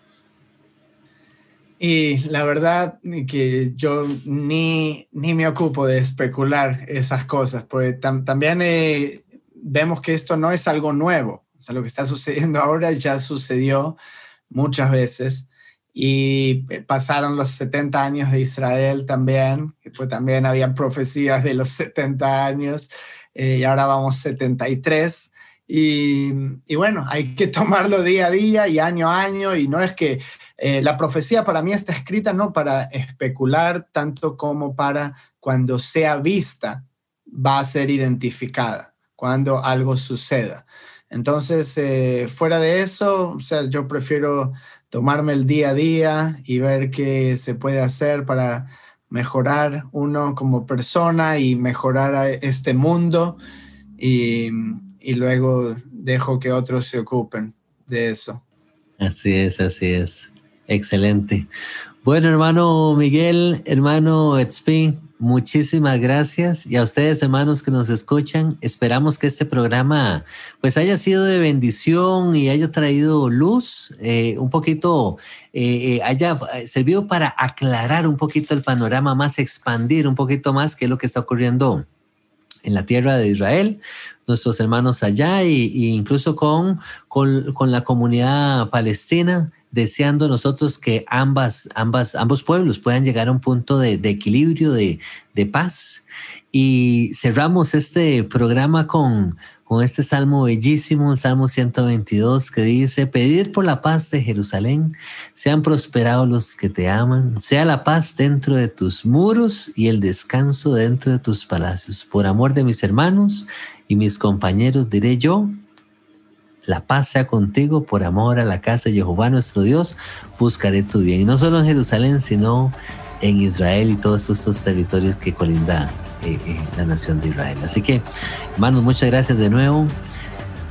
Y la verdad que yo ni, ni me ocupo de especular esas cosas, pues tam, también eh, vemos que esto no es algo nuevo. O sea, lo que está sucediendo ahora ya sucedió muchas veces, y pasaron los setenta años de Israel también, pues también habían profecías de los setenta años, eh, y ahora vamos setenta y tres. Y, y bueno, hay que tomarlo día a día y año a año, y no es que eh, la profecía para mí está escrita no para especular tanto como para cuando sea vista va a ser identificada, cuando algo suceda. Entonces, eh, fuera de eso, o sea, yo prefiero tomarme el día a día y ver qué se puede hacer para mejorar uno como persona y mejorar a este mundo, y y luego dejo que otros se ocupen de eso. Así es, así es. Excelente. Bueno, hermano Miguel, hermano Tzfat, Muchísimas gracias, y a ustedes, hermanos que nos escuchan, esperamos que este programa pues haya sido de bendición y haya traído luz, eh, un poquito, eh, haya servido para aclarar un poquito el panorama más, expandir un poquito más qué es lo que está ocurriendo en la tierra de Israel, nuestros hermanos allá e incluso con, con, con la comunidad palestina, deseando nosotros que ambas, ambas, ambos pueblos puedan llegar a un punto de, de equilibrio, de, de paz. Y cerramos este programa con, con este salmo bellísimo, el Salmo ciento veintidós, que dice: pedid por la paz de Jerusalén, sean prosperados los que te aman, sea la paz dentro de tus muros y el descanso dentro de tus palacios. Por amor de mis hermanos y mis compañeros diré yo: la paz sea contigo. Por amor a la casa de Jehová nuestro Dios, buscaré tu bien. Y no solo en Jerusalén, sino en Israel y todos estos territorios que colinda eh, eh, la nación de Israel. Así que, hermanos, muchas gracias de nuevo.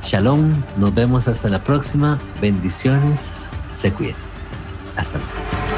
Shalom. Nos vemos hasta la próxima. Bendiciones. Se cuiden. Hasta luego.